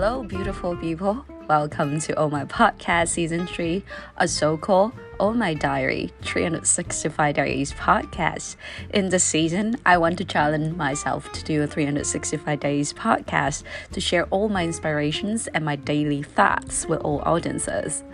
Hello, beautiful people. Welcome to Oh My Podcast Season 3, a so-called Oh My Diary 365 Days podcast. In this season, I want to challenge myself to do a 365 Days podcast to share all my inspirations and my daily thoughts with all audiences.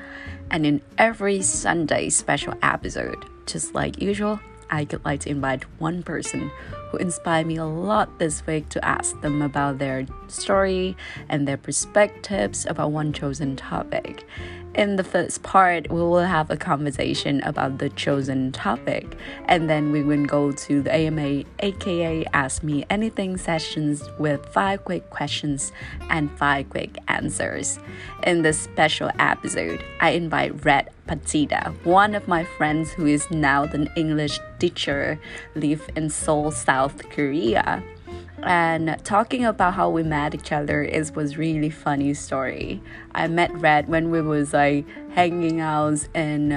And in every Sunday special episode, just like usual, I could like to invite one person who inspired me a lot this week to ask them about their story and their perspectives about one chosen topic. In the first part, we will have a conversation about the chosen topic, and then we will go to the AMA, aka Ask Me Anything sessions with 5 quick questions and 5 quick answers. In this special episode, I invite Red Patida, one of my friends who is now an English teacher, lives in Seoul, South Korea. And talking about how we met each other was really funny story. I met Red when we was like hanging out in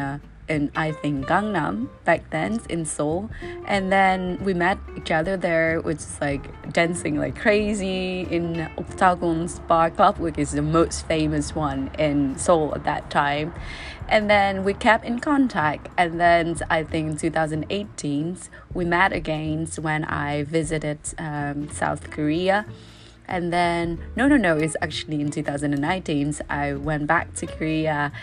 I think Gangnam back then in Seoul, and then we met each other there, which is like dancing like crazy in Octagon's bar club, which is the most famous one in Seoul at that time. And then we kept in contact, and then I think in 2018 we met again when I visited South Korea. And then, it's actually in 2019 I went back to Korea,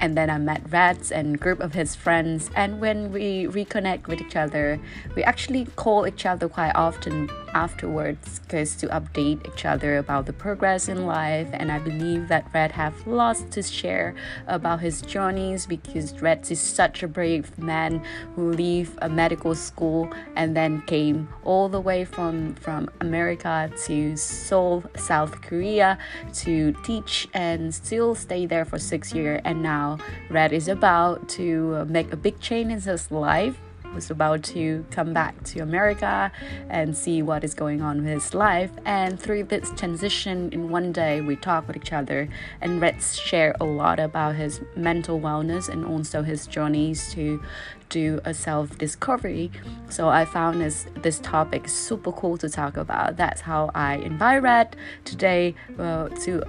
and then I met Reds and a group of his friends. And when we reconnect with each other, we actually call each other quite often afterwards because to update each other about the progress in life. And I believe that Red have lots to share about his journeys, because Red is such a brave man who left a medical school and then came all the way from America to Seoul, South Korea to teach, and still stay there for 6 years. And now Red is about to make a big change in his life. He was about to come back to America and see what is going on with his life. And through this transition, in one day, we talk with each other, and Red shared a lot about his mental wellness and also his journeys to do a self-discovery. So I found this topic super cool to talk about. That's how I invite Red today to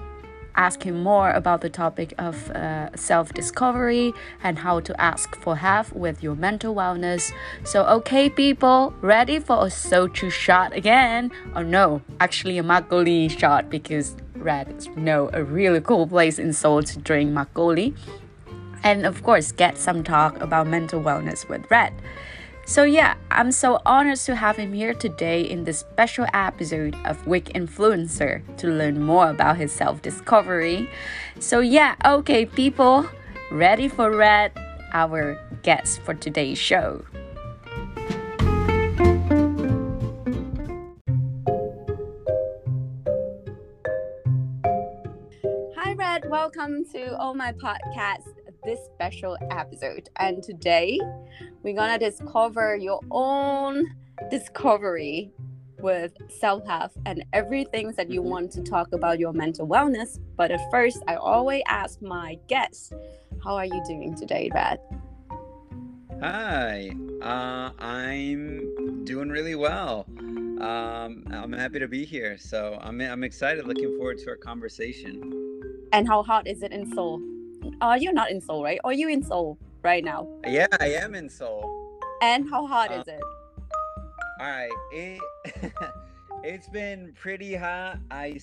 ask him more about the topic of self-discovery and how to ask for help with your mental wellness. So okay people, ready for a soju shot again? Oh no, actually a makgeolli shot, because Red knows a really cool place in Seoul to drink makgeolli. And of course, get some talk about mental wellness with Red. So yeah, I'm so honored to have him here today in this special episode of Week Influencer to learn more about his self-discovery. So yeah, okay people, ready for Red, our guest for today's show. Hi Red, welcome to All My Podcast, this special episode, and today we're gonna discover your own discovery with self-help and everything that you want to talk about your mental wellness. But at first, I always ask my guests, how are you doing today, Red? Hi, I'm doing really well. I'm happy to be here, so I'm excited, looking forward to our conversation. And how hot is it in Seoul? You're not in Seoul, right? Are you in Seoul right now? Yeah, I am in Seoul. And how hot is it? All right, it's been pretty hot. I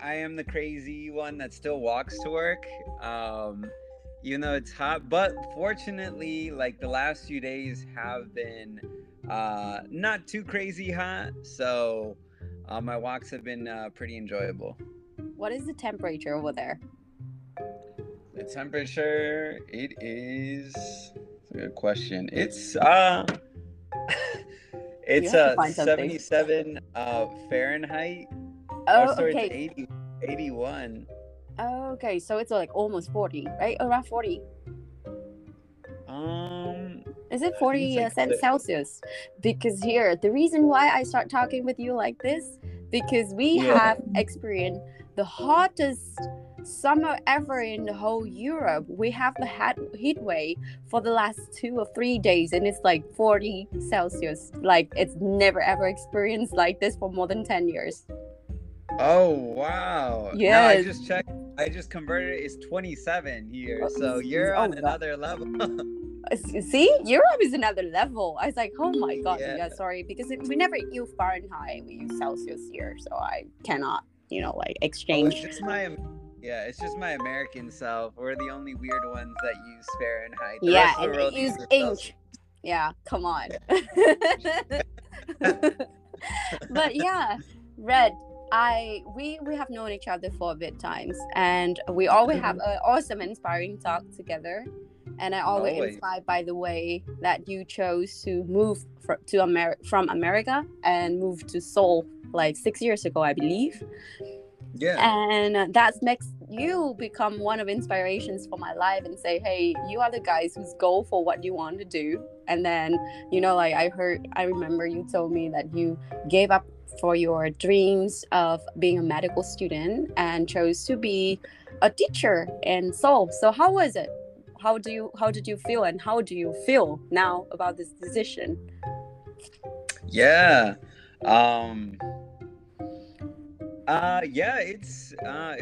am the crazy one that still walks to work. Even though it's hot, but fortunately, like the last few days have been not too crazy hot, so my walks have been pretty enjoyable. What is the temperature over there? The temperature, it is a good question. It's it's 77 Fahrenheit. Oh, sorry, okay. It's 81. Oh, okay, so it's like almost 40, right? Around 40. Is it 40 Celsius? Because here, the reason why I start talking with you like this, because we have experienced the hottest summer ever in the whole Europe. We have the heat wave for the last 2 or 3 days, and it's like 40 Celsius. Like it's never ever experienced like this for more than 10 years. Oh wow! Yes. No, I just checked. I just converted it. It's 27 here, so you're on another level. See, Europe is another level. I was like, oh my god, yeah sorry, because we never use Fahrenheit, we use Celsius here, so I cannot, you know, like exchange. Oh, it's just my American self. We're the only weird ones that use Fahrenheit. The rest of the world use inch. Yeah, come on. But yeah, Red. We have known each other for a bit times, and we always have an awesome, inspiring talk together. And I always inspired by the way that you chose to move from America and move to Seoul like 6 years ago, I believe. Yeah. And that makes you become one of inspirations for my life and say, hey, you are the guys who's go for what you want to do. And then, you know, like I remember you told me that you gave up for your dreams of being a medical student and chose to be a teacher in Seoul. So how was it? How did you feel and how do you feel now about this decision? It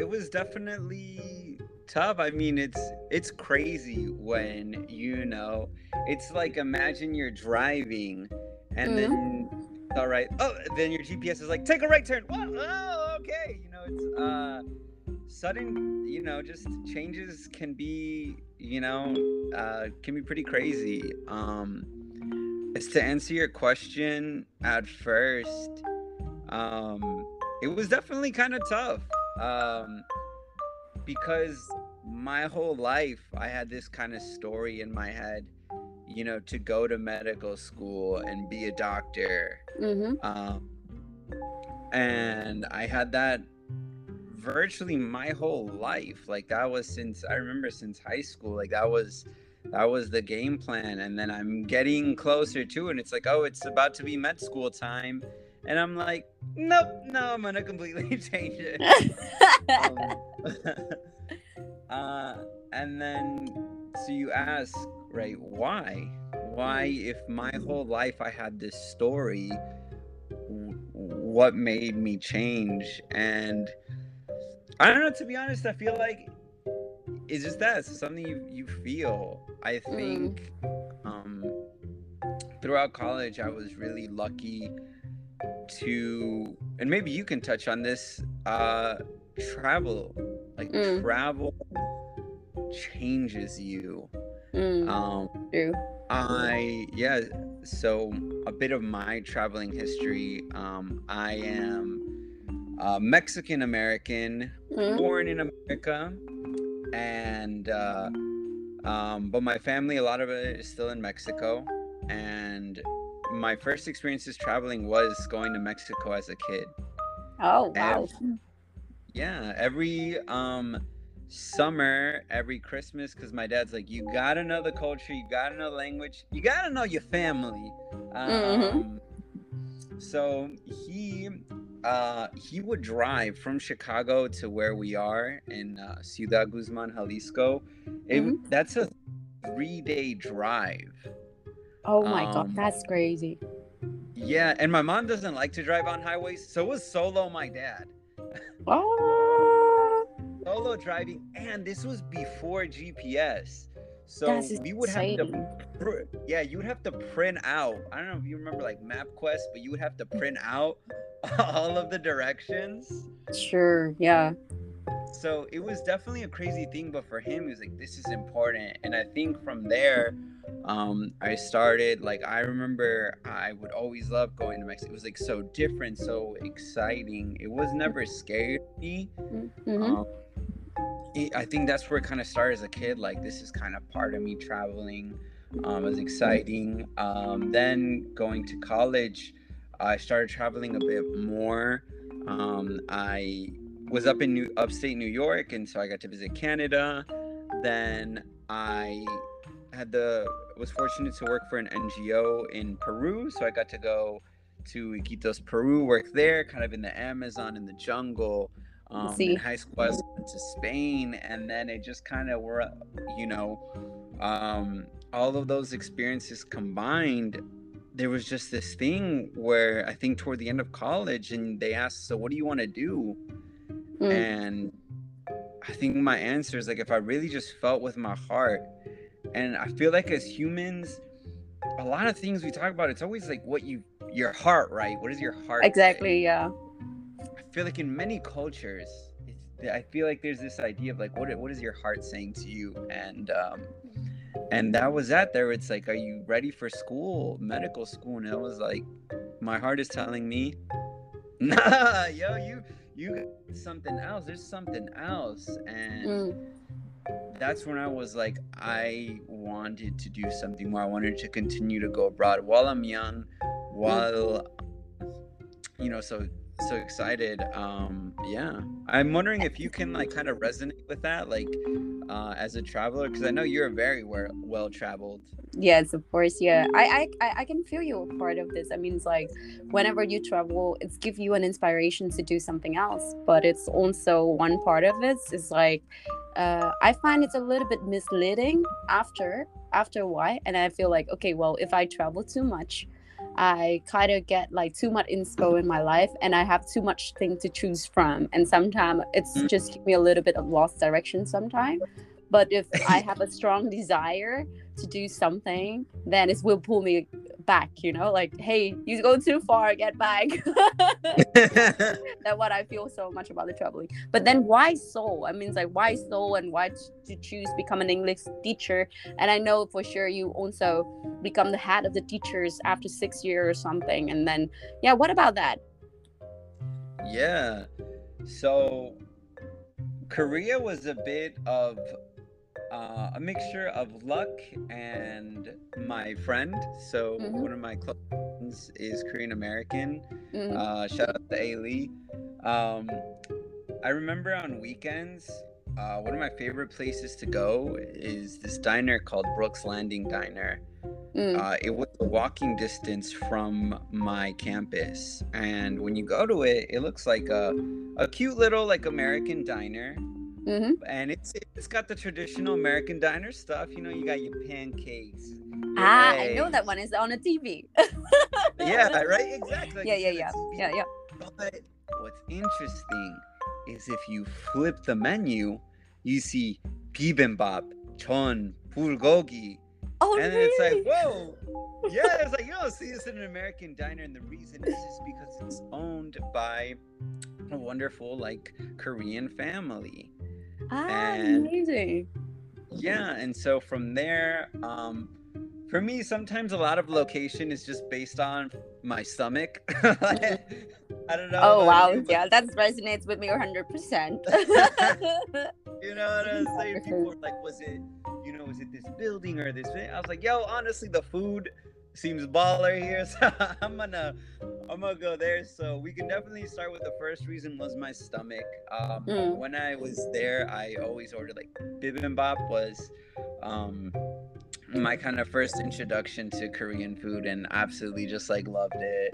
was definitely tough. I mean, it's crazy when, you know, it's like, imagine you're driving and then all right, then your GPS is like, take a right turn. Oh, okay. You know, it's sudden, you know, just changes can be, you know, can be pretty crazy. As to answer your question at first, it was definitely kind of tough because my whole life I had this kind of story in my head, you know, to go to medical school and be a doctor. And I had that virtually my whole life. Like that was since high school. Like that was the game plan. And then I'm getting closer to it, and it's like, oh, it's about to be med school time. And I'm like, nope, no, I'm going to completely change it. And then, so you ask, right, why if my whole life I had this story, what made me change? And I don't know, to be honest, I feel like it's just that it's something you feel. I think throughout college I was really lucky to, and maybe you can touch on this, travel. Like travel changes you. True. So a bit of my traveling history, I am Mexican American, born in America, and but my family, a lot of it is still in Mexico, and my first experiences traveling was going to Mexico as a kid. Oh wow. Every summer, every Christmas, because my dad's like, you gotta know the culture, you gotta know language, you gotta know your family. So he would drive from Chicago to where we are in Ciudad Guzman, Jalisco. That's a 3-day drive. Oh my god, that's crazy. Yeah, and my mom doesn't like to drive on highways, so it was solo my dad. Solo driving, and this was before GPS, so we would have to, you would have to print out, I don't know if you remember like MapQuest, but you would have to print out all of the directions. Sure, yeah. So it was definitely a crazy thing, but for him, he was like, this is important. And I think from there, I started, like, I remember I would always love going to Mexico. It was like so different, so exciting. It was never scary. I think that's where it kind of started as a kid. Like, this is kind of part of me traveling. It was exciting. Then going to college, I started traveling a bit more. I was up in upstate New York, and so I got to visit Canada. Then I was fortunate to work for an NGO in Peru, so I got to go to Iquitos, Peru, work there, kind of in the Amazon, in the jungle. In high school, I went to Spain, and then it just kind of were, all of those experiences combined there was just this thing where I think toward the end of college, and they asked, so what do you want to do? And I think my answer is like, if I really just felt with my heart. And I feel like as humans, a lot of things we talk about, it's always like what your heart, right? What is your heart? Exactly. Say? Yeah. I feel like in many cultures, I feel like there's this idea of like, what is your heart saying to you? And that was that there. It's like, are you ready for school, medical school? And I was like, my heart is telling me, nah, yo, you got something else. There's something else. And that's when I was like, I wanted to do something more. I wanted to continue to go abroad while I'm young, while, you know, so excited. Yeah, I'm wondering if you can like kind of resonate with that, like as a traveler, because I know you're very well traveled. Yes, of course. Yeah, I can feel you a part of this. I mean, it's like whenever you travel, it's give you an inspiration to do something else, but it's also one part of it is like I find it's a little bit misleading after a while, and I feel like, okay, well, if I travel too much, I kind of get like too much inspo in my life, and I have too much thing to choose from, and sometimes it's just give me a little bit of lost direction sometimes. But if I have a strong desire to do something, then it will pull me back, you know, like, hey, you go too far, get back. That's what I feel so much about the traveling. But then why Seoul? I mean, it's like, why Seoul, and why to choose become an English teacher? And I know for sure you also become the head of the teachers after 6 years or something. And then, yeah, what about that? Yeah, so Korea was a bit of a mixture of luck and my friend. So one of my close friends is Korean American. Shout out to Ailee. I remember on weekends, one of my favorite places to go is this diner called Brooks Landing Diner. It was a walking distance from my campus, and when you go to it, it looks like a cute little like American diner. And it's got the traditional American diner stuff. You know, you got your pancakes. I know that one is on a TV. Yeah, right? Exactly. Yeah. But what's interesting is if you flip the menu, you see bibimbap, chon, bulgogi. Oh, and then really? It's like, whoa. Yeah, it's like, yo, see, it's an American diner. And the reason is just because it's owned by a wonderful, like, Korean family. Amazing. Yeah, and so from there, for me, sometimes a lot of location is just based on my stomach. I don't know. Oh, wow. Yeah, that resonates with me 100%. You know what I'm saying? People were like, was it this building or this thing? I was like, yo, honestly, the food seems baller here, so I'm gonna go there. So we can definitely start with the first reason was my stomach. When I was there, I always ordered like bibimbap was my kind of first introduction to Korean food, and absolutely just like loved it.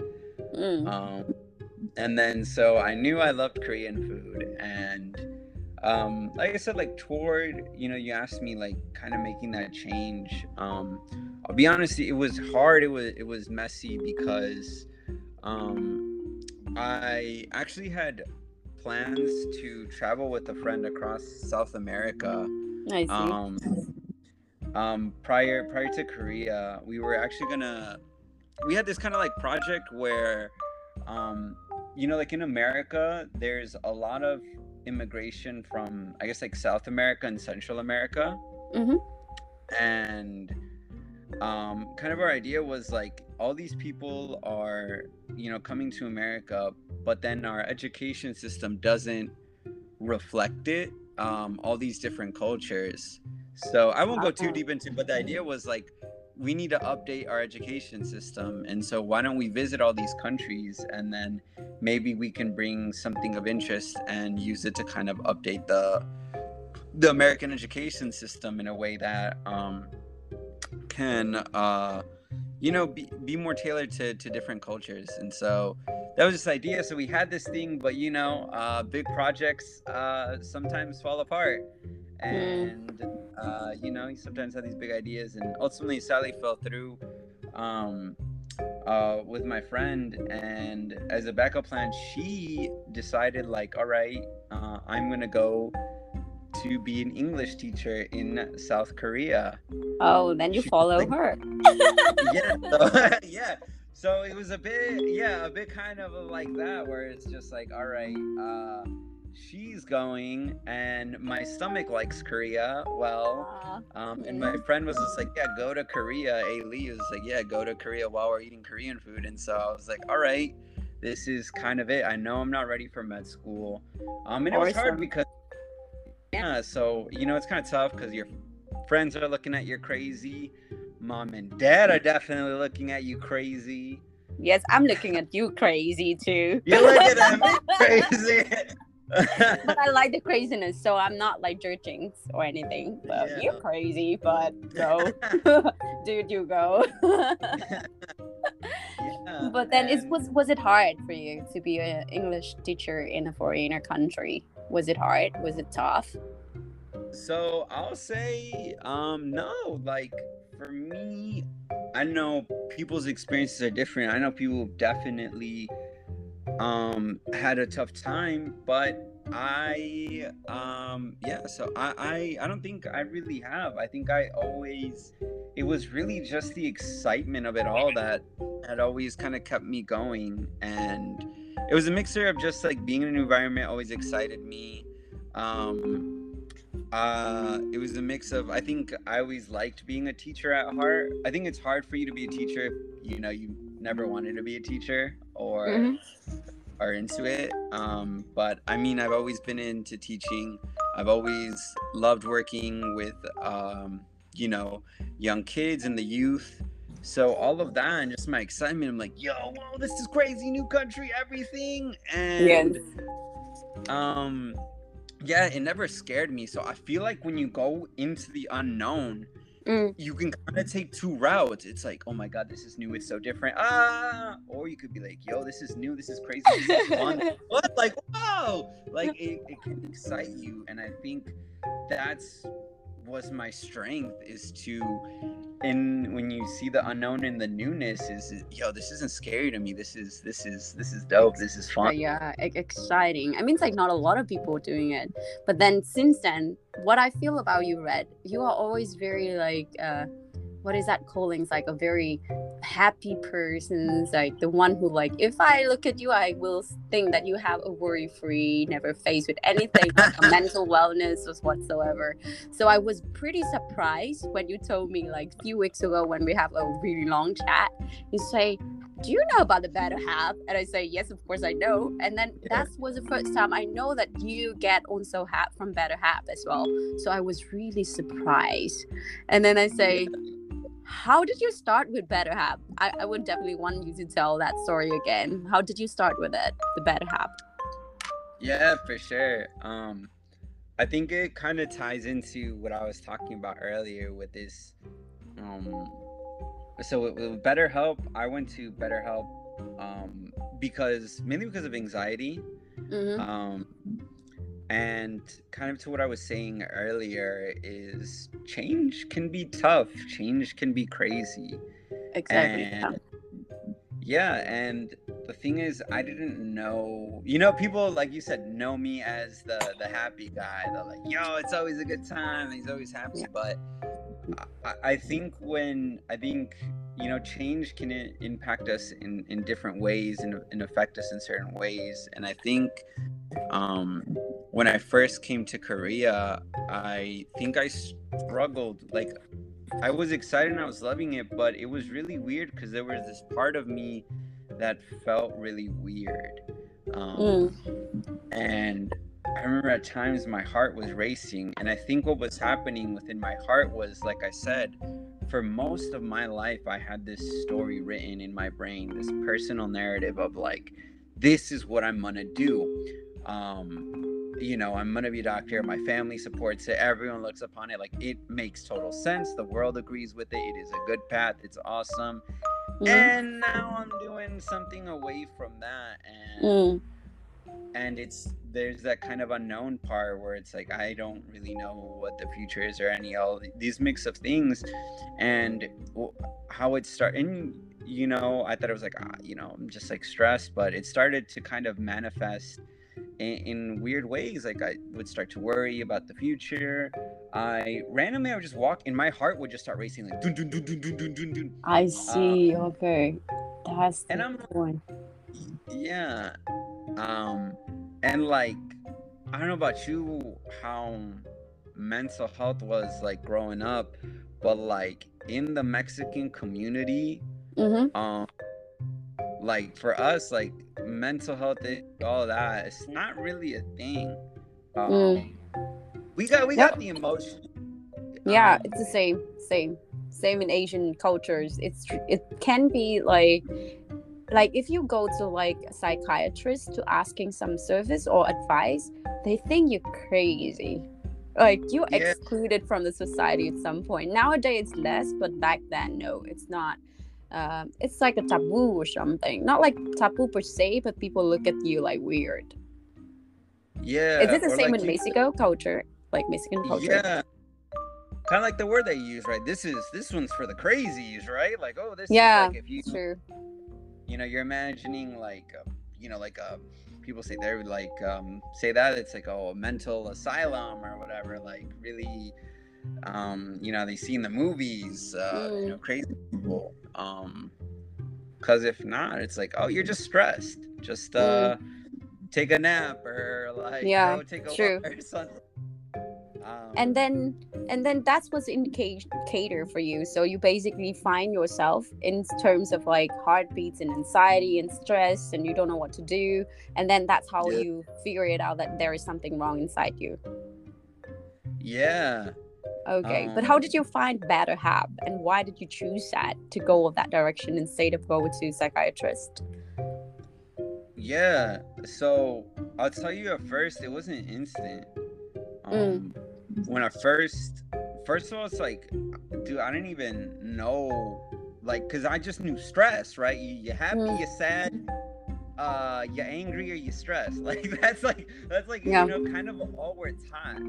And then so I knew I loved Korean food, and like I said, like toward, you know, you asked me like kind of making that change. I'll be honest, it was hard. It was messy because I actually had plans to travel with a friend across South America. I see. Prior to Korea, we were actually we had this kind of like project where, you know, like in America, there's a lot of immigration from, I guess, like South America and Central America. And kind of our idea was like, all these people are, you know, coming to America, but then our education system doesn't reflect it, all these different cultures. So I won't go too deep into it, but the idea was like, we need to update our education system. And so why don't we visit all these countries, and then maybe we can bring something of interest and use it to kind of update the American education system in a way that can, you know, be more tailored to different cultures. And so that was this idea. So we had this thing, but, you know, big projects sometimes fall apart. And you know, you sometimes have these big ideas, and ultimately Sally fell through. with my friend, and as a backup plan, she decided, like, all right, I'm going to go to be an English teacher in South Korea. Oh, then you follow her. Yeah. So, yeah. So it was a bit kind of like that, where it's just like, all right, she's going, and my stomach likes Korea. Well, and my friend was just like, yeah, go to Korea. Ailee was like, yeah, go to Korea while we're eating Korean food. And so I was like, all right, this is kind of it. I know I'm not ready for med school. And it was hard because, yeah, so, you know, it's kind of tough because your friends are looking at you crazy. Mom and dad are definitely looking at you crazy. Yes, I'm looking at you crazy too. You're looking at me crazy. But I like the craziness, so I'm not like judging or anything. But yeah. You're crazy, but go. Dude, you go. Yeah, but then it was it hard for you to be an English teacher in a foreigner country? Was it hard? Was it tough? So I'll say no, like, for me, I know people's experiences are different. I know people definitely had a tough time, but I don't think I really have. I think it was really just the excitement of it all that had always kind of kept me going. And it was a mixture of just like being in an environment always excited me. It was a mix of, I think I always liked being a teacher at heart. I think it's hard for you to be a teacher if, you know, you never wanted to be a teacher or are into it. But I mean, I've always been into teaching. I've always loved working with, you know, young kids and the youth. So all of that and just my excitement, I'm like, yo, whoa, this is crazy, new country, everything. And, yeah, it never scared me. So I feel like when you go into the unknown, you can kind of take two routes. It's like, oh my God, this is new. It's so different. Or you could be like, yo, this is new. This is crazy. This is fun. What? Like, whoa. Like, it can excite you. And I think was my strength is when you see the unknown and the newness is, yo, this isn't scary to me. This is dope. This is fun. Yeah, exciting. I mean, it's like not a lot of people doing it. But then since then, what I feel about you, Red, you are always very like, what is that calling? It's like a very happy person. It's like the one who, like, if I look at you, I will think that you have a worry-free, never faced with anything, like a mental wellness or whatsoever. So I was pretty surprised when you told me, like, a few weeks ago when we have a really long chat, you say, do you know about the BetterHelp? And I say, yes, of course I know. And then that was the first time I know that you get also help from BetterHelp as well. So I was really surprised. And then I say, how did you start with BetterHelp? I would definitely want you to tell that story again. How did you start with it, the BetterHelp? Yeah, for sure. I think it kind of ties into what I was talking about earlier with this. So with BetterHelp, I went to BetterHelp mainly because of anxiety. And kind of to what I was saying earlier is change can be tough. Change can be crazy. Exactly. And and the thing is, I didn't know, you know, people, like you said, know me as the happy guy. They're like, yo, it's always a good time. He's always happy. But I think, you know, change can impact us in different ways and affect us in certain ways. And I think when I first came to Korea, I think I struggled. Like, I was excited and I was loving it, but it was really weird because there was this part of me that felt really weird. And I remember at times my heart was racing. And I think what was happening within my heart was, like I said, for most of my life, I had this story written in my brain, this personal narrative of like, this is what I'm going to do. You know, I'm going to be a doctor. My family supports it. Everyone looks upon it. Like, it makes total sense. The world agrees with it. It is a good path. It's awesome. And now I'm doing something away from that. And there's that kind of unknown part where it's like, I don't really know what the future is or all these mix of things and how it started. And you know, I thought it was like, you know, I'm just like stressed, but it started to kind of manifest in weird ways. Like I would start to worry about the future. I randomly, I would just walk and my heart would just start racing like dun, dun, dun, dun, dun, dun, dun, dun. I see. Okay. That's the point. Yeah. And like, I don't know about you, how mental health was like growing up, but like in the Mexican community, mm-hmm. Like for us, like mental health, all that, it's not really a thing. We got the emotion. Yeah, it's the same in Asian cultures. It can be like if you go to like a psychiatrist to asking some service or advice, they think you're crazy. Like you're excluded from the society at some point. Nowadays it's less, but back then, no, it's not. It's like a taboo or something. Not like taboo per se, but people look at you like weird. Yeah. Is it the same like in Mexico culture? Like Mexican culture? Yeah. Kind of like the word they use, right? This one's for the crazies, right? Like, oh, this is like if you... True. You know, you're imagining like, you know, like people say they would like say that it's like, oh, a mental asylum or whatever. Like really, you know, they see in the movies, you know, crazy people. Because if not, it's like, oh, you're just stressed. Just take a nap or like, yeah, you know, take a walk or something. And then that's what's indicator for you. So you basically find yourself in terms of like heartbeats and anxiety and stress, and you don't know what to do. And then that's how you figure it out that there is something wrong inside you. Yeah. Okay. But how did you find BetterHelp, and why did you choose that to go that direction instead of go to psychiatrist? Yeah. So I'll tell you, at first it wasn't instant. When I first of all, it's like, dude, I didn't even know, like, because I just knew stress, right? You're happy, you're sad, you're angry, or you're stressed. Like, that's like you know, kind of all we're taught.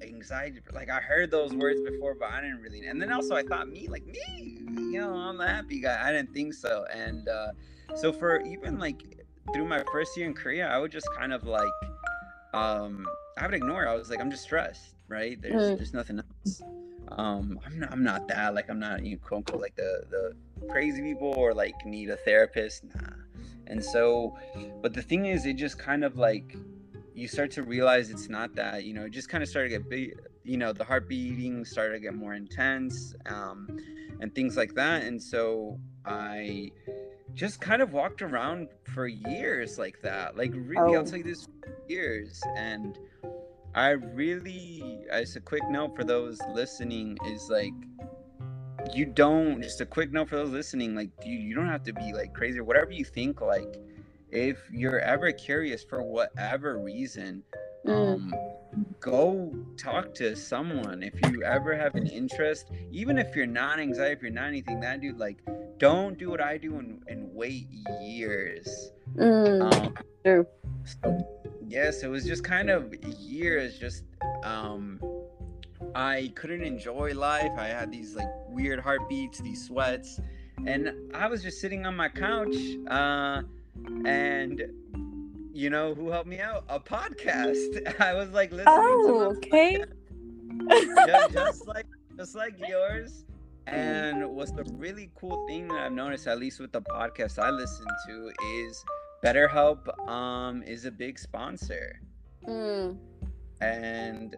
Anxiety, like, I heard those words before, but I didn't really. And then also, I thought me, you know, I'm the happy guy. I didn't think so. And so for even, like, through my first year in Korea, I would just kind of, like, I would ignore it. I was like, I'm just stressed, right? There's nothing else. I'm not that, like, I'm not, you know, quote unquote, like the crazy people or like need a therapist. Nah. And so, but the thing is, it just kind of like, you start to realize it's not that, you know, it just kind of started to get big, you know, the heart beating started to get more intense, and things like that. And so I just kind of walked around for years like that, like really, I'll tell you this, years. And I really, as a quick note for those listening, is like, you don't have to be like crazy or whatever you think. Like, if you're ever curious for whatever reason, go talk to someone. If you ever have an interest, even if you're not anxiety, if you're not anything, that dude, like, don't do what I do and wait years. True. So, yes, it was just kind of years. Just I couldn't enjoy life. I had these like weird heartbeats, these sweats, and I was just sitting on my couch, and you know who helped me out? A podcast. I was like listening to okay. just like yours. And what's the really cool thing that I've noticed, at least with the podcast I listen to, is BetterHelp is a big sponsor. And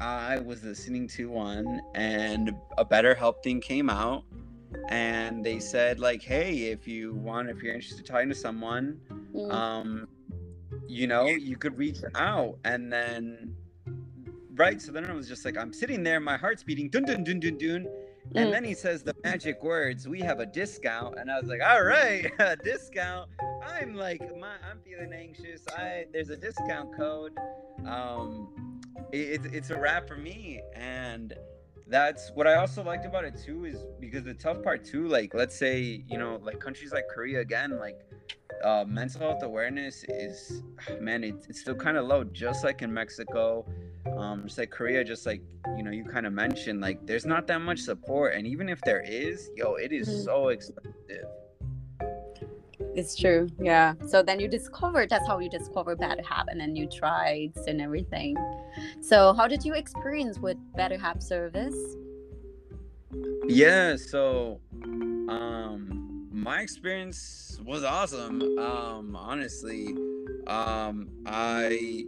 I was listening to one, and a BetterHelp thing came out, and they said like, hey, if you're interested in talking to someone, you know, you could reach out. And then right, so then I was just like, I'm sitting there, my heart's beating, dun dun dun dun dun. And then he says the magic words, we have a discount. And I was like, all right, a discount. I'm like, I'm feeling anxious. There's a discount code. It's a wrap for me. And that's what I also liked about it too, is because the tough part too, like, let's say, you know, like countries like Korea, again, like mental health awareness is, man, it's still kind of low, just like in Mexico. Just like Korea, just like, you know, you kind of mentioned, like, there's not that much support, and even if there is, yo, it is so expensive. It's true, yeah. So then you discovered, that's how you discover BetterHelp, and then you tried and everything. So how did you experience with BetterHelp service? Yeah, so my experience was awesome, honestly. I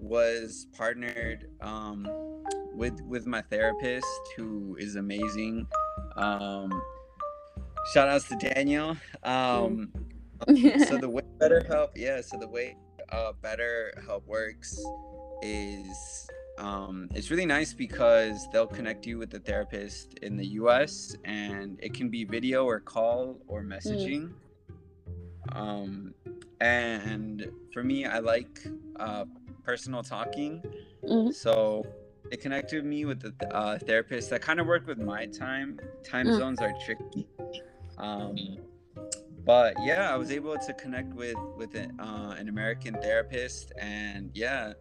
was partnered with my therapist, who is amazing. Shout outs to Daniel. So the way BetterHelp works is it's really nice because they'll connect you with the therapist in the U.S. and it can be video or call or messaging. And for me, I like personal talking. So they connected me with the therapist that kind of worked with my time zones are tricky. But yeah, I was able to connect with an American therapist, and yeah,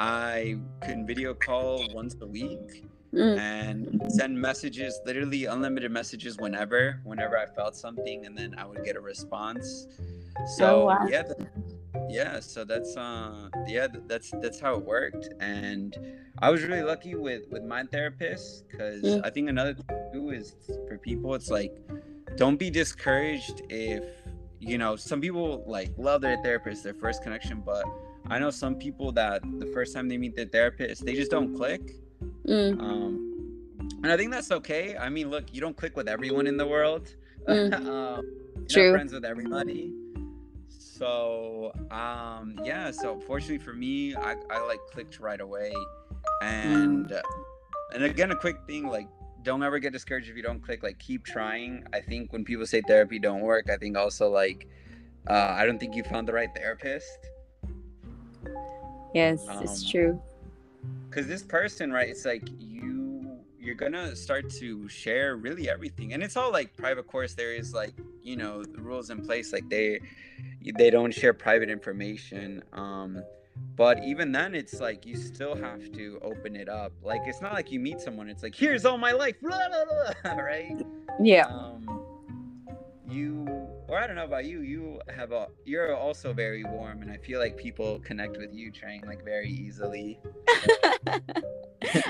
I can video call once a week and send messages, literally unlimited messages whenever I felt something, and then I would get a response. So that's how it worked. And I was really lucky with my therapist, because I think another thing too is for people, it's like, don't be discouraged if, you know, some people like love their therapist, their first connection, but I know some people that the first time they meet their therapist, they just don't click. And I think that's okay. I mean, look, you don't click with everyone in the world. You're not friends with everybody. So, so fortunately for me, I like clicked right away. And again, a quick thing, like, don't ever get discouraged if you don't click. Like, keep trying. I think when people say therapy don't work, I think also, like, I don't think you found the right therapist. Yes, it's true. Because this person, right, it's like you're gonna start to share really everything, and it's all like private course. There is, like, you know, the rules in place, like they don't share private information. But even then, it's like you still have to open it up. Like, it's not like you meet someone, it's like, here's all my life, blah, blah, blah, right? Yeah. I don't know about you. You're also very warm, and I feel like people connect with you, Trang, like, very easily.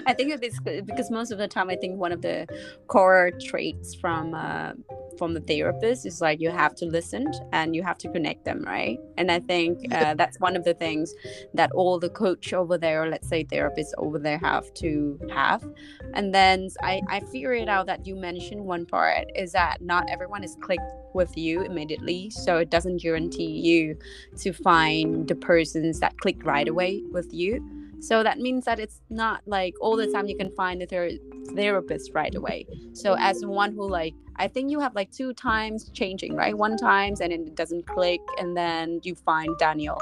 I think it is because most of the time, I think one of the core traits from the therapist is, like, you have to listen and you have to connect them, right? And I think that's one of the things that all the coach over there, or let's say therapists over there, have to have. And then I figured out that you mentioned one part is that not everyone is clicked with you immediately, so it doesn't guarantee you to find the persons that click right away with you. So that means that it's not like all the time you can find a therapist right away. So as one who, like, I think you have like 2 times changing, right? 1 times and it doesn't click, and then you find Daniel.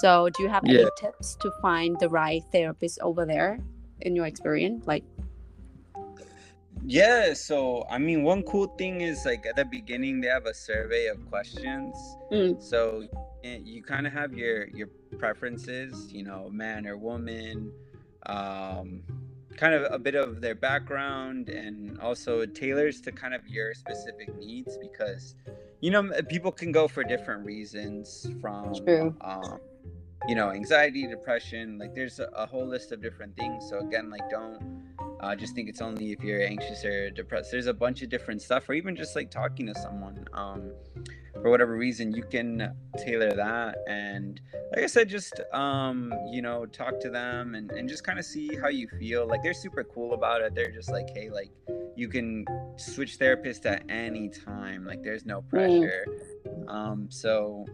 So do you have any tips to find the right therapist over there in your experience? Like, yeah, so I mean, one cool thing is, like, at the beginning they have a survey of questions. So you kind of have your preferences, you know, man or woman, kind of a bit of their background, and also it tailors to kind of your specific needs, because, you know, people can go for different reasons, from you know, anxiety, depression, like there's a whole list of different things. So again, like, don't just think it's only if you're anxious or depressed. There's a bunch of different stuff, or even just like talking to someone, for whatever reason, you can tailor that. And like I said, just you know, talk to them and just kind of see how you feel. Like, they're super cool about it. They're just like, hey, like, you can switch therapists at any time, like, there's no pressure. So,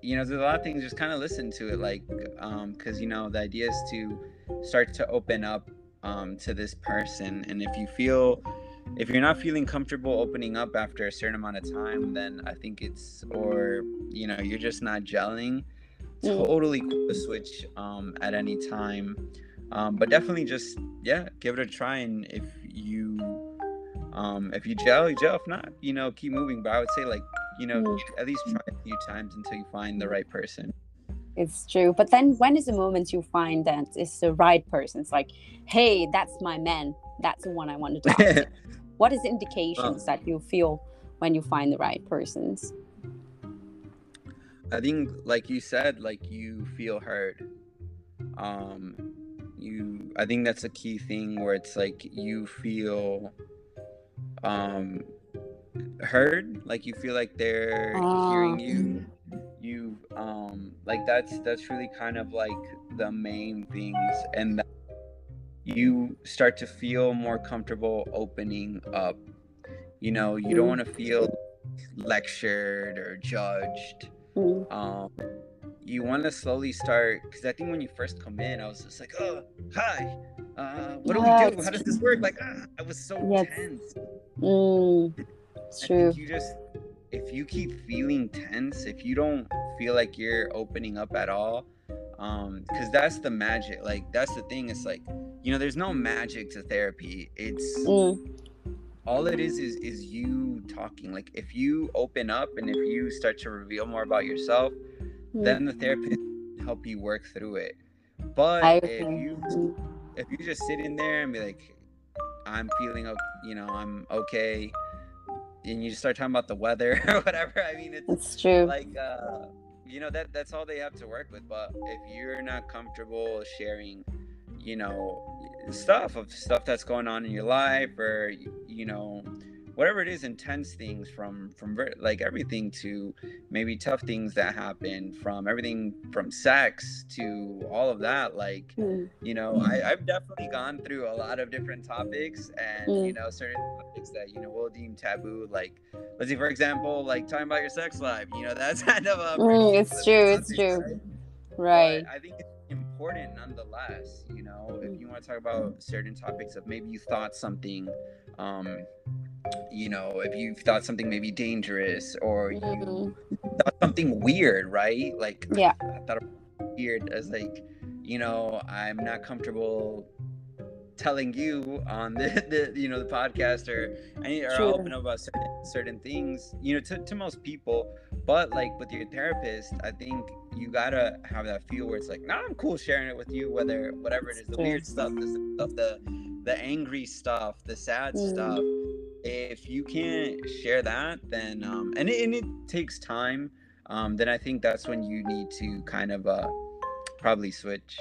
you know, there's a lot of things, just kind of listen to it, like, because, you know, the idea is to start to open up to this person. And if you're not feeling comfortable opening up after a certain amount of time, then I think it's, or, you know, you're just not gelling. Totally cool to switch at any time, but definitely just give it a try. And if you gel, you gel. If not, you know, keep moving. But I would say, like, you know, at least try a few times until you find the right person. It's true. But then when is the moment you find that it's the right person? It's like, hey, that's my man. That's the one I want to talk to. What is indications that you feel when you find the right persons? I think, like you said, like you feel heard. I think that's a key thing where it's like you feel heard, like you feel like they're hearing you. You like that's really kind of like the main things, and that you start to feel more comfortable opening up. You know, you don't want to feel lectured or judged. You want to slowly start, because I think when you first come in, I was just like, oh, hi, what do we do? How does this work? Like, I was so tense. It's true. You just, if you keep feeling tense, if you don't feel like you're opening up at all, because that's the magic. Like, that's the thing. It's like, you know, there's no magic to therapy. It's all it is you talking. Like, if you open up and if you start to reveal more about yourself, then the therapist can help you work through it. But if you just sit in there and be like, I'm feeling, you know, I'm okay, and you just start talking about the weather or whatever, I mean, it's true. Like, you know, that's all they have to work with. But if you're not comfortable sharing, you know, stuff that's going on in your life, or, you know, whatever it is, intense things from like everything to maybe tough things that happen, from everything from sex to all of that, like, you know, I've definitely gone through a lot of different topics, and you know, certain topics that, you know, we'll deem taboo, like, let's see, for example, like talking about your sex life, you know, that's kind of a it's true, right? I think it's important nonetheless, you know, if you want to talk about certain topics of maybe you thought something, you know, if you thought something maybe dangerous, or you thought something weird, right? Like, I thought it was weird, as like, you know, I'm not comfortable telling you on the you know, the podcast, or I'll open up about certain things, you know, to most people. But like with your therapist, I think you gotta have that feel where it's like, no, I'm cool sharing it with you, whatever it is, the weird stuff, the angry stuff, the sad stuff. If you can't share that, then and it takes time, then I think that's when you need to kind of probably switch.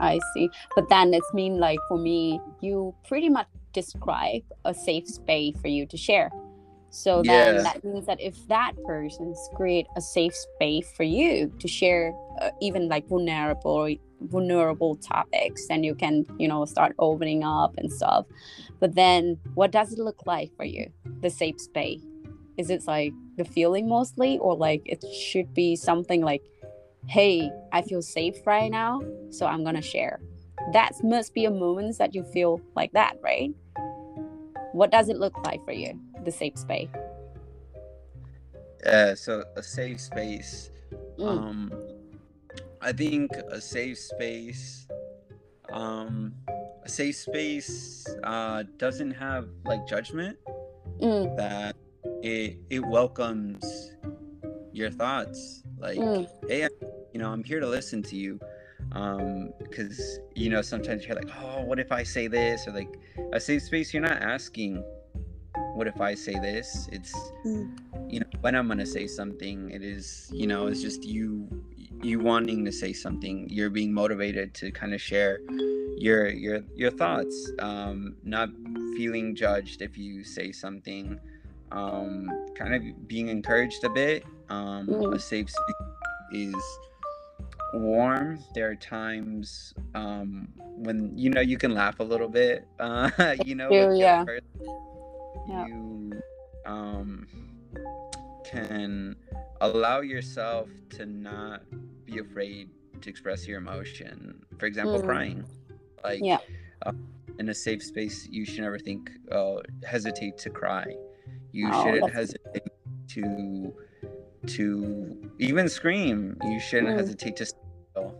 I see. But then it's mean, like, for me, you pretty much describe a safe space for you to share. So then that means that if that person's create a safe space for you to share even like vulnerable topics, and you can, you know, start opening up and stuff. But then what does it look like for you, the safe space? Is it like the feeling mostly, or like it should be something like, hey, I feel safe right now, so I'm gonna share? That must be a moment that you feel like that, right? What does it look like for you, the safe space? So a safe space, I think a safe space doesn't have like judgment, that it welcomes your thoughts, like, hey, you know, I'm here to listen to you. Because, you know, sometimes you're like, oh, what if I say this? Or like, a safe space, you're not asking, what if I say this? It's, you know, when I'm going to say something, it is, you know, it's just you wanting to say something. You're being motivated to kind of share your thoughts, not feeling judged if you say something, kind of being encouraged a bit. A safe space is warm. There are times when, you know, you can laugh a little bit, you know, with your person. You can allow yourself to not be afraid to express your emotion. For example, crying. Like, in a safe space, you should never think, hesitate to cry. You shouldn't hesitate to even scream. You shouldn't hesitate to smile.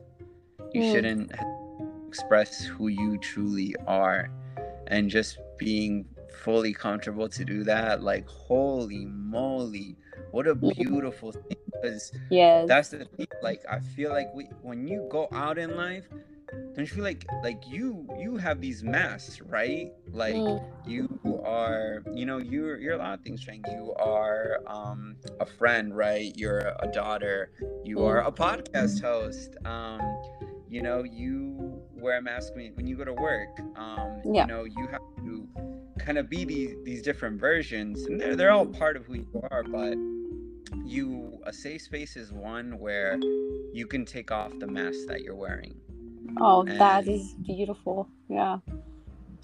You shouldn't express who you truly are. And just being fully comfortable to do that. Like, holy moly, what a beautiful thing. Because that's the thing. Like, I feel like when you go out in life, don't you feel like you have these masks, right? Like, you are, you know, you're a lot of things, Chang. You are a friend, right? You're a daughter. You are a podcast host. You know, you wear a mask when you go to work. You know, you have to kind of be these different versions, and they're all part of who you are. But a safe space is one where you can take off the mask that you're wearing. Oh, that is beautiful. Yeah,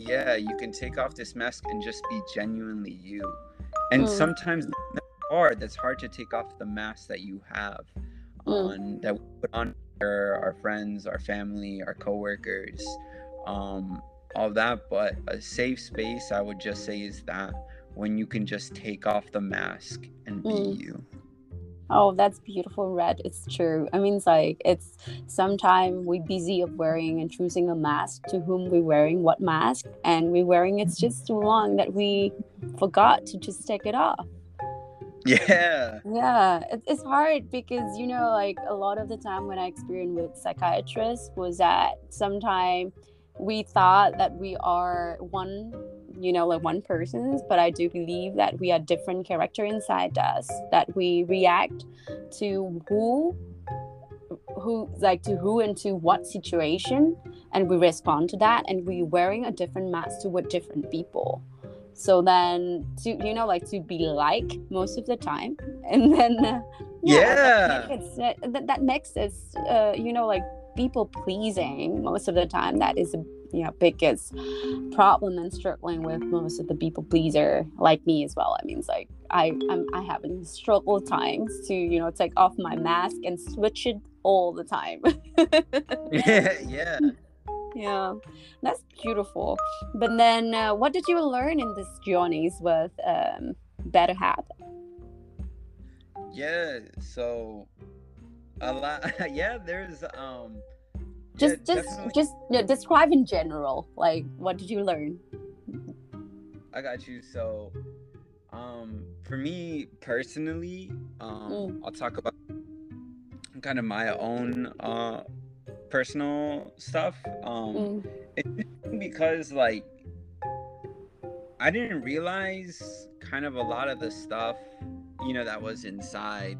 you can take off this mask and just be genuinely you. And sometimes that's hard to take off the mask that you have on, that we put on our friends, our family, our coworkers, all that. But a safe space, I would just say, is that when you can just take off the mask and be you. Oh, that's beautiful, Red. It's true. I mean, it's sometimes we're busy of wearing and choosing a mask, to whom we're wearing what mask, and we're wearing it's just too long that we forgot to just take it off. Yeah. It's hard because, you know, like a lot of the time when I experienced with psychiatrists was that sometimes we thought that we are one, you know, like one person's, but I do believe that we are different character inside us, that we react to who and to what situation, and we respond to that, and we're wearing a different mask toward different people. So then to be like most of the time, and then that makes us people pleasing most of the time. That is a biggest problem and struggling with most of the people pleaser, like me as well. I mean, I have struggle times to take off my mask and switch it all the time. Yeah, that's beautiful. But then, what did you learn in these journeys with BetterHelp? Yeah, so a lot. Yeah, there's describe in general, like, what did you learn? I got you. So for me personally, I'll talk about kind of my own personal stuff. It's because I didn't realize kind of a lot of the stuff that was inside.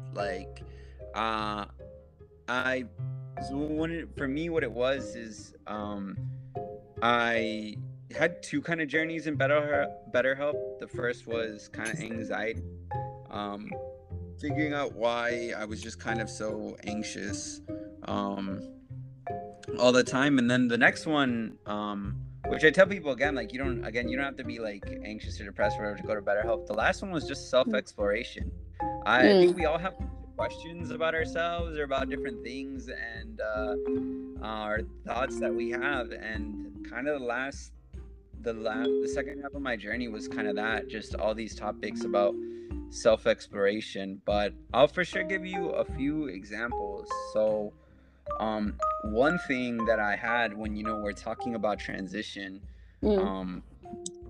What it was is, I had two kind of journeys in BetterHelp. The first was kind of anxiety, figuring out why I was just kind of so anxious all the time. And then the next one, which I tell people again, you don't have to be anxious or depressed or whatever to go to BetterHelp. The last one was just self-exploration. I think we all have questions about ourselves or about different things and our thoughts that we have, and kind of the second half of my journey was kind of that, just all these topics about self-exploration. But I'll for sure give you a few examples. So one thing that I had when we're talking about transition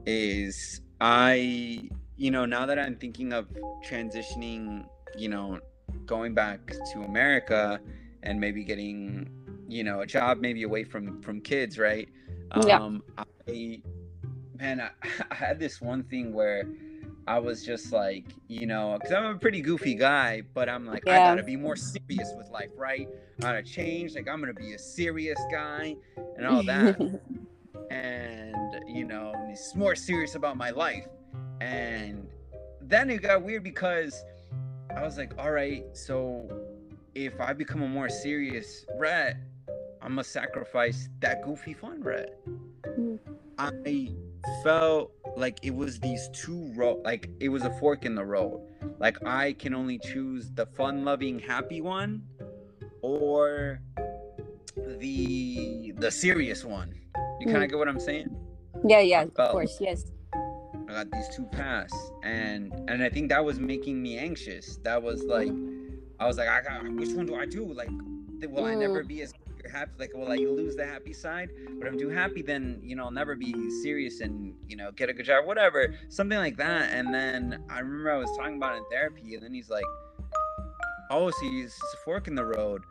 is I now that I'm thinking of transitioning, going back to America and maybe getting, a job, maybe away from kids, right? I had this one thing where I was just because I'm a pretty goofy guy, but I'm I gotta be more serious with life, right? I gotta change, I'm gonna be a serious guy and all that. And, it's more serious about my life. And then it got weird because I was all right, so if I become a more serious Red, I'm gonna sacrifice that goofy fun Red. I felt it was these two roads, it was a fork in the road. I can only choose the fun-loving, happy one or the serious one. You kind of get what I'm saying? Yeah, of course, yes. I got these two paths, and I think that was making me anxious. That was I was which one do I do? Will I never be as happy, like, well, you lose the happy side. But if I'm too happy, then, you know, I'll never be serious and, you know, get a good job, whatever, something like that. And then I remember I was talking about it in therapy, and then he's like, oh, so it's a fork in the road,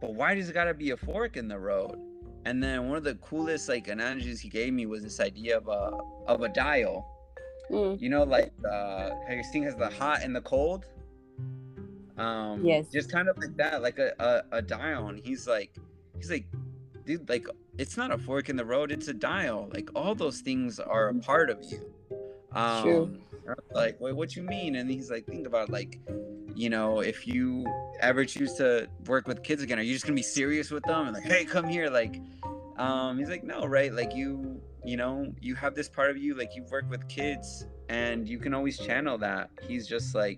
but why does it gotta be a fork in the road? And then one of the coolest, like, analogies he gave me was this idea of a dial. You know, like, how your thing has the hot and the cold. Yes. Just kind of like that, like a dial. And he's like, dude, like, it's not a fork in the road, it's a dial. Like, all those things are a part of you. Sure. Like, wait, what you mean? And he's like, think about, like, you know, if you ever choose to work with kids again, are you just gonna be serious with them and like, hey, come here? Like, he's like, no, right? Like, you know, you have this part of you, like, you work with kids and you can always channel that. He's just like,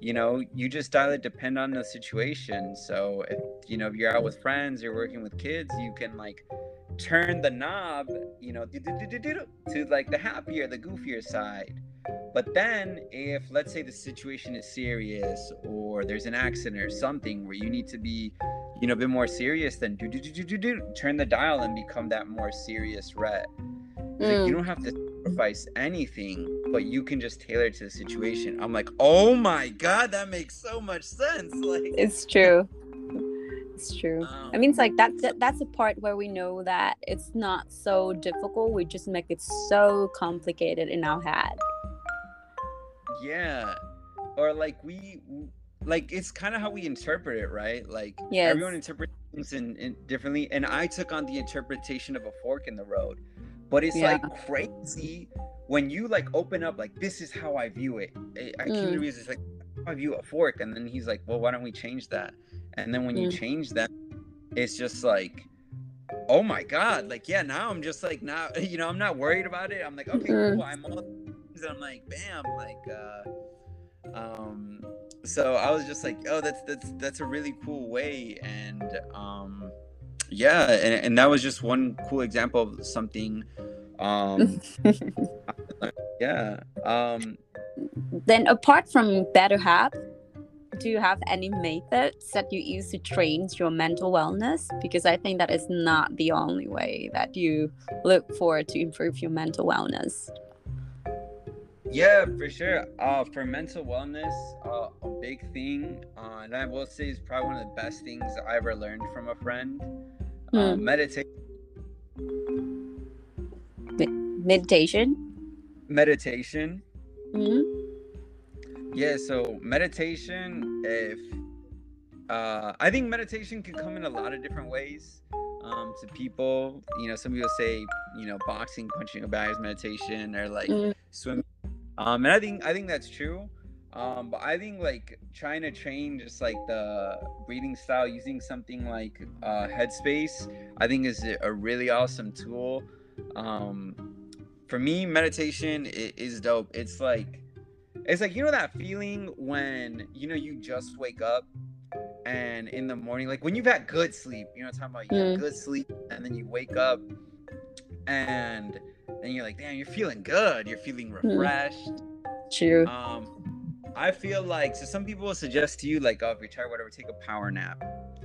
you know, you just depend on the situation. So if, you know, if you're out with friends, you're working with kids, you can, like, turn the knob, you know, to, like, the happier, the goofier side. But then if, let's say, the situation is serious or there's an accident or something where you need to be, you know, a bit more serious, then turn the dial and become that more serious ret. Like, you don't have to sacrifice anything, but you can just tailor it to the situation. I'm like, oh my God, that makes so much sense. Like, it's true. It's true. I mean, it's like that's the part where we know that it's not so difficult. We just make it so complicated in our head. Yeah. Or like like, it's kind of how we interpret it, right? Like, yes. Everyone interprets things in differently. And I took on the interpretation of a fork in the road. But it's like crazy when you, like, open up, like, this is how I view it. I came to realize it's like, I view a fork. And then he's like, well, why don't we change that? And then when you change that, it's just like, oh my God, like, yeah, now I'm just like, now, you know, I'm not worried about it. I'm like, okay, cool, I'm all things. And I'm like, bam, like, so I was just like, oh, that's a really cool way. And yeah, and that was just one cool example of something. Yeah. Then apart from BetterHelp, do you have any methods that you use to train your mental wellness? Because I think that is not the only way that you look for to improve your mental wellness. Yeah, for sure. For mental wellness, a big thing, and I will say is probably one of the best things I ever learned from a friend. Meditation. Yeah, so meditation, if I think meditation can come in a lot of different ways to people. You know, some people say, you know, boxing, punching a bag is meditation, or like swimming. And I think that's true. But I think, like, trying to train just like the breathing style using something like Headspace, I think is a really awesome tool. For me, meditation is dope. It's like, you know, that feeling when, you know, you just wake up and in the morning, like when you've had good sleep, you know, talking about you have good sleep, and then you wake up and then you're like, damn, you're feeling good. You're feeling refreshed. True. I feel like, so some people will suggest to you, like, oh, if you're tired, whatever, take a power nap.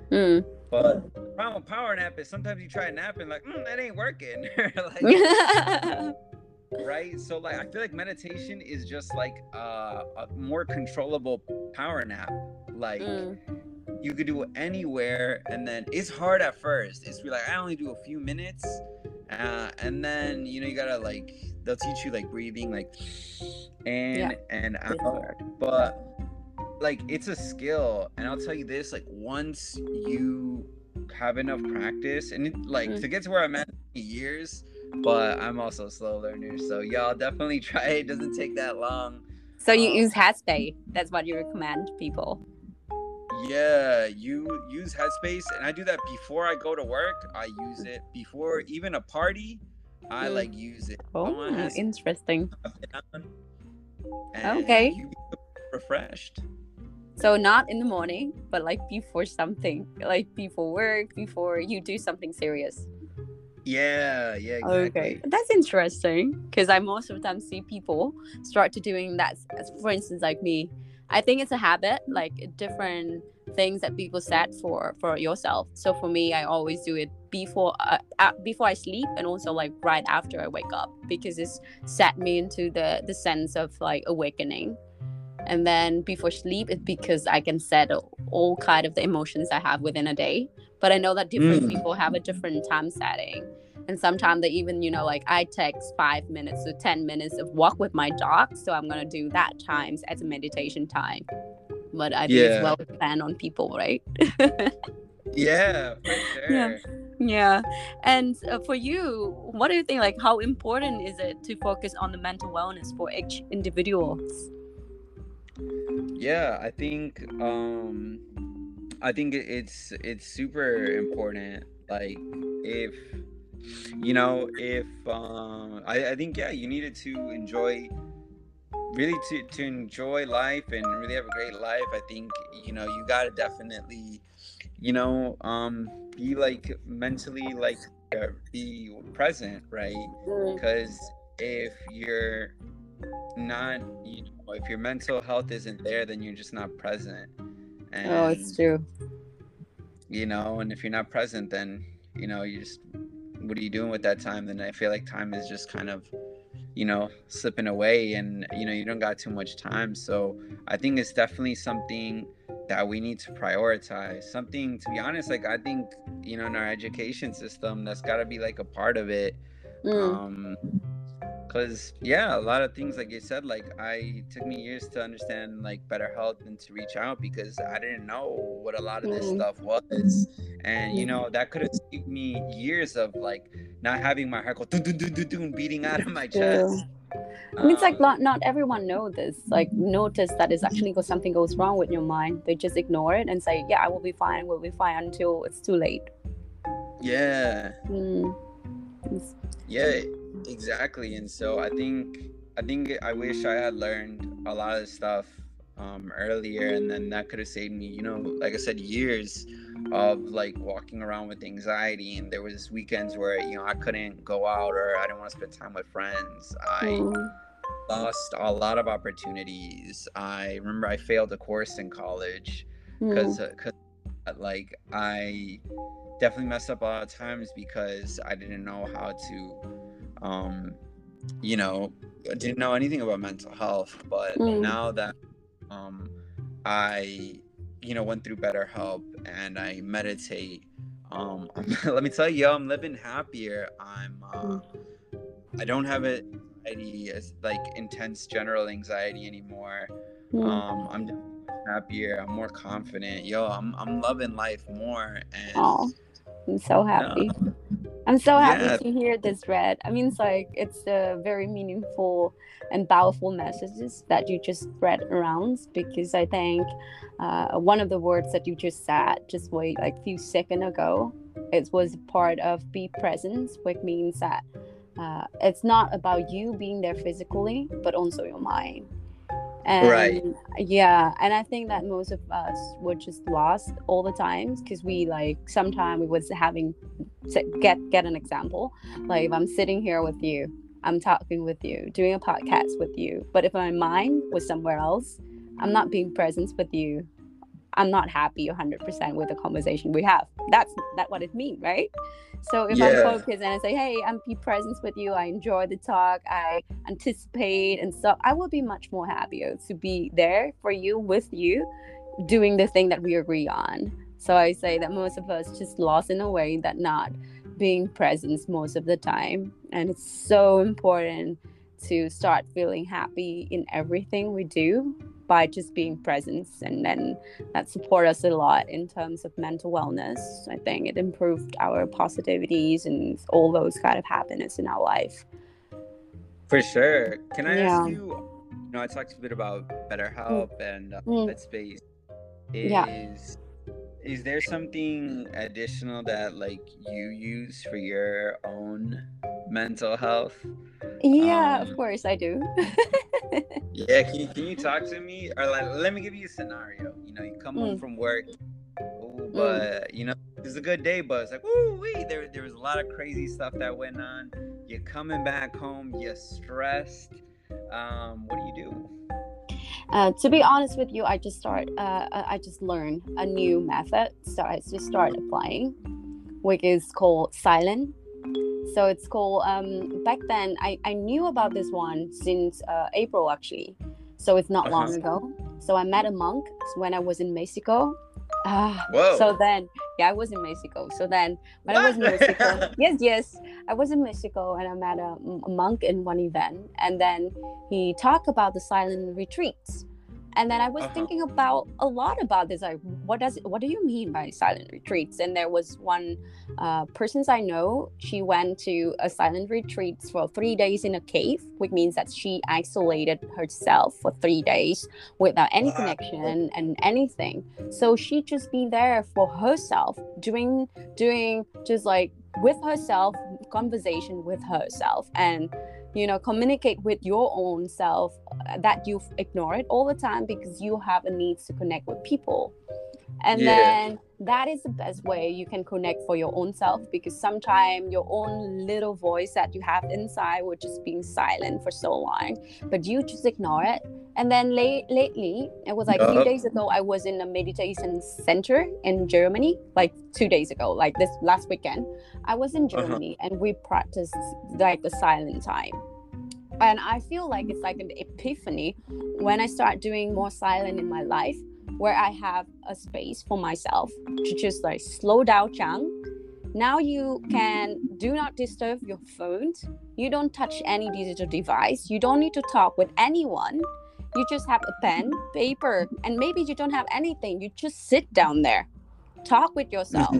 But the problem with power nap is sometimes you try a nap and like, that ain't working. Like, right? So, like, I feel like meditation is just like a more controllable power nap. Like, you could do it anywhere, and then it's hard at first. It's like, I only do a few minutes, and then, you know, you gotta, like, they'll teach you, like, breathing, like, in and out. But, like, it's a skill, and I'll tell you this, like, once you have enough practice, and like to get to where I'm at in years, but I'm also a slow learner, so y'all definitely try it. It doesn't take that long. So you use Headspace. That's what you recommend people. Yeah, you use Headspace, and I do that before I go to work. I use it before even a party. I like use it. Oh, interesting. Okay. You refreshed. So not in the morning, but like before something, like before work, before you do something serious. Yeah, exactly. Okay, that's interesting, because I most of the time see people start to doing that. For instance, like me, I think it's a habit, like different things that people set for yourself. So for me, I always do it before I sleep, and also like right after I wake up, because it's set me into the sense of like awakening. And then before sleep, it's because I can set all kind of the emotions I have within a day. But I know that different people have a different time setting. And sometimes they even, you know, like I text 5 minutes to 10 minutes of walk with my dog. So I'm going to do that times as a meditation time. But I think it's well planned on people, right? Yeah, for sure. Yeah. And for you, what do you think, like, how important is it to focus on the mental wellness for each individual? Yeah, I think it's super important. Like, if... you know, if I think, yeah, you needed to enjoy, really to enjoy life and really have a great life. I think, you know, you gotta definitely, you know, be like mentally like be present, right? Because if you're not, you know, if your mental health isn't there, then you're just not present. And, oh, it's true. You know, and if you're not present, then, you know, you just, what are you doing with that time? Then I feel like time is just kind of, you know, slipping away, and, you know, you don't got too much time. So I think it's definitely something that we need to prioritize. Something, to be honest, like I think, you know, in our education system, that's got to be like a part of it. Because, yeah, a lot of things, like you said, like it took me years to understand like better health and to reach out, because I didn't know what a lot of this stuff was. And, you know, that could have saved me years of like not having my heart go dun, dun, dun, dun, dun, beating out of my chest. I mean, it's like not everyone knows this. Like, notice that it's actually something goes wrong with your mind. They just ignore it and say, yeah, I will be fine. We'll be fine until it's too late. Yeah. Yeah. Exactly. And so I think I wish I had learned a lot of stuff earlier, and then that could have saved me, you know, like I said, years of like walking around with anxiety. And there was weekends where, you know, I couldn't go out, or I didn't want to spend time with friends. I lost a lot of opportunities. I remember I failed a course in college because like I definitely messed up a lot of times, because I didn't know how to you know, I didn't know anything about mental health. But now that I, you know, went through BetterHelp and I meditate, let me tell you, I'm living happier. I don't have anxiety, like intense general anxiety anymore. I'm happier, I'm more confident. I'm loving life more. And I'm so happy. I'm so happy to hear this, Red. I mean, it's like, it's a very meaningful and powerful messages that you just spread around, because I think one of the words that you just said like a few seconds ago, it was part of be present, which means that it's not about you being there physically, but also your mind. And, right. Yeah, and I think that most of us were just lost all the time, because we like sometimes we was having get an example, like if I'm sitting here with you, I'm talking with you, doing a podcast with you, but if my mind was somewhere else, I'm not being present with you. I'm not happy 100% with the conversation we have. That's what it means, right? So if I focus and I say, hey, I'm be present with you, I enjoy the talk, I anticipate and stuff, I will be much more happier to be there for you, with you, doing the thing that we agree on. So I say that most of us just lost in a way that not being present most of the time. And it's so important to start feeling happy in everything we do by just being present, and then that support us a lot in terms of mental wellness. I think it improved our positivities and all those kind of happiness in our life. For sure. Can I ask you, you know, I talked a bit about BetterHelp and Headspace. Is there something additional that like you use for your own mental health? Yeah, of course I do. Yeah, can you talk to me, or like, let me give you a scenario. You know, you come home from work, but you know, it's a good day, but it's like, ooh-wee, there was a lot of crazy stuff that went on. You're coming back home, you're stressed. What do you do? To be honest with you, I just learned a new method. So I just started applying, which is called silent. So it's called, back then I knew about this one since April actually. So it's not long ago. So I met a monk when I was in Mexico. I was in Mexico. So then when I was in Mexico, I was in Mexico and I met a monk in one event, and then he talked about the silent retreats. And then I was thinking about a lot about this. Like, what do you mean by silent retreats? And there was one person I know, she went to a silent retreat for 3 days in a cave, which means that she isolated herself for 3 days without any connection and anything. So she just been there for herself, doing just like with herself, conversation with herself, and communicate with your own self that you've ignored all the time because you have a need to connect with people. And then that is the best way you can connect for your own self, because sometimes your own little voice that you have inside will just being silent for so long, but you just ignore it. And then lately, it was like a few days ago, I was in a meditation center in Germany, like 2 days ago, like this last weekend. I was in Germany and we practiced like the silent time. And I feel like it's like an epiphany when I start doing more silent in my life, where I have a space for myself to just like slow down, Chang. Now you can do not disturb your phone. You don't touch any digital device. You don't need to talk with anyone. You just have a pen, paper, and maybe you don't have anything. You just sit down there, talk with yourself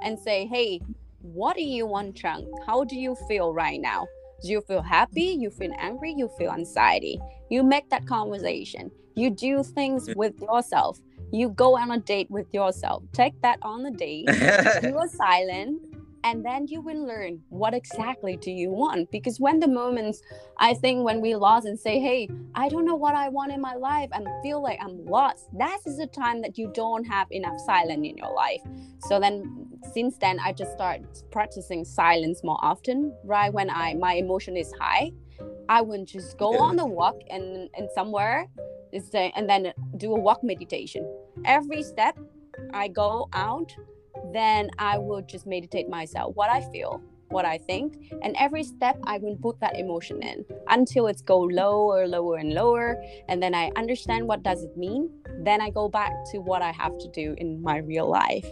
and say, hey, what do you want, Chang? How do you feel right now? Do you feel happy? You feel angry? You feel anxiety? You make that conversation. You do things with yourself. You go on a date with yourself. Take that on the date. You are silent. And then you will learn what exactly do you want. Because when the moments, I think when we lost and say, hey, I don't know what I want in my life, and feel like I'm lost, that is the time that you don't have enough silence in your life. So then, since then, I just start practicing silence more often, right? When my emotion is high, I will just go on the walk and somewhere, and then do a walk meditation. Every step I go out, then I will just meditate myself, what I feel, what I think, and every step I will put that emotion in until it's go lower and lower, and then I understand what does it mean. Then I go back to what I have to do in my real life.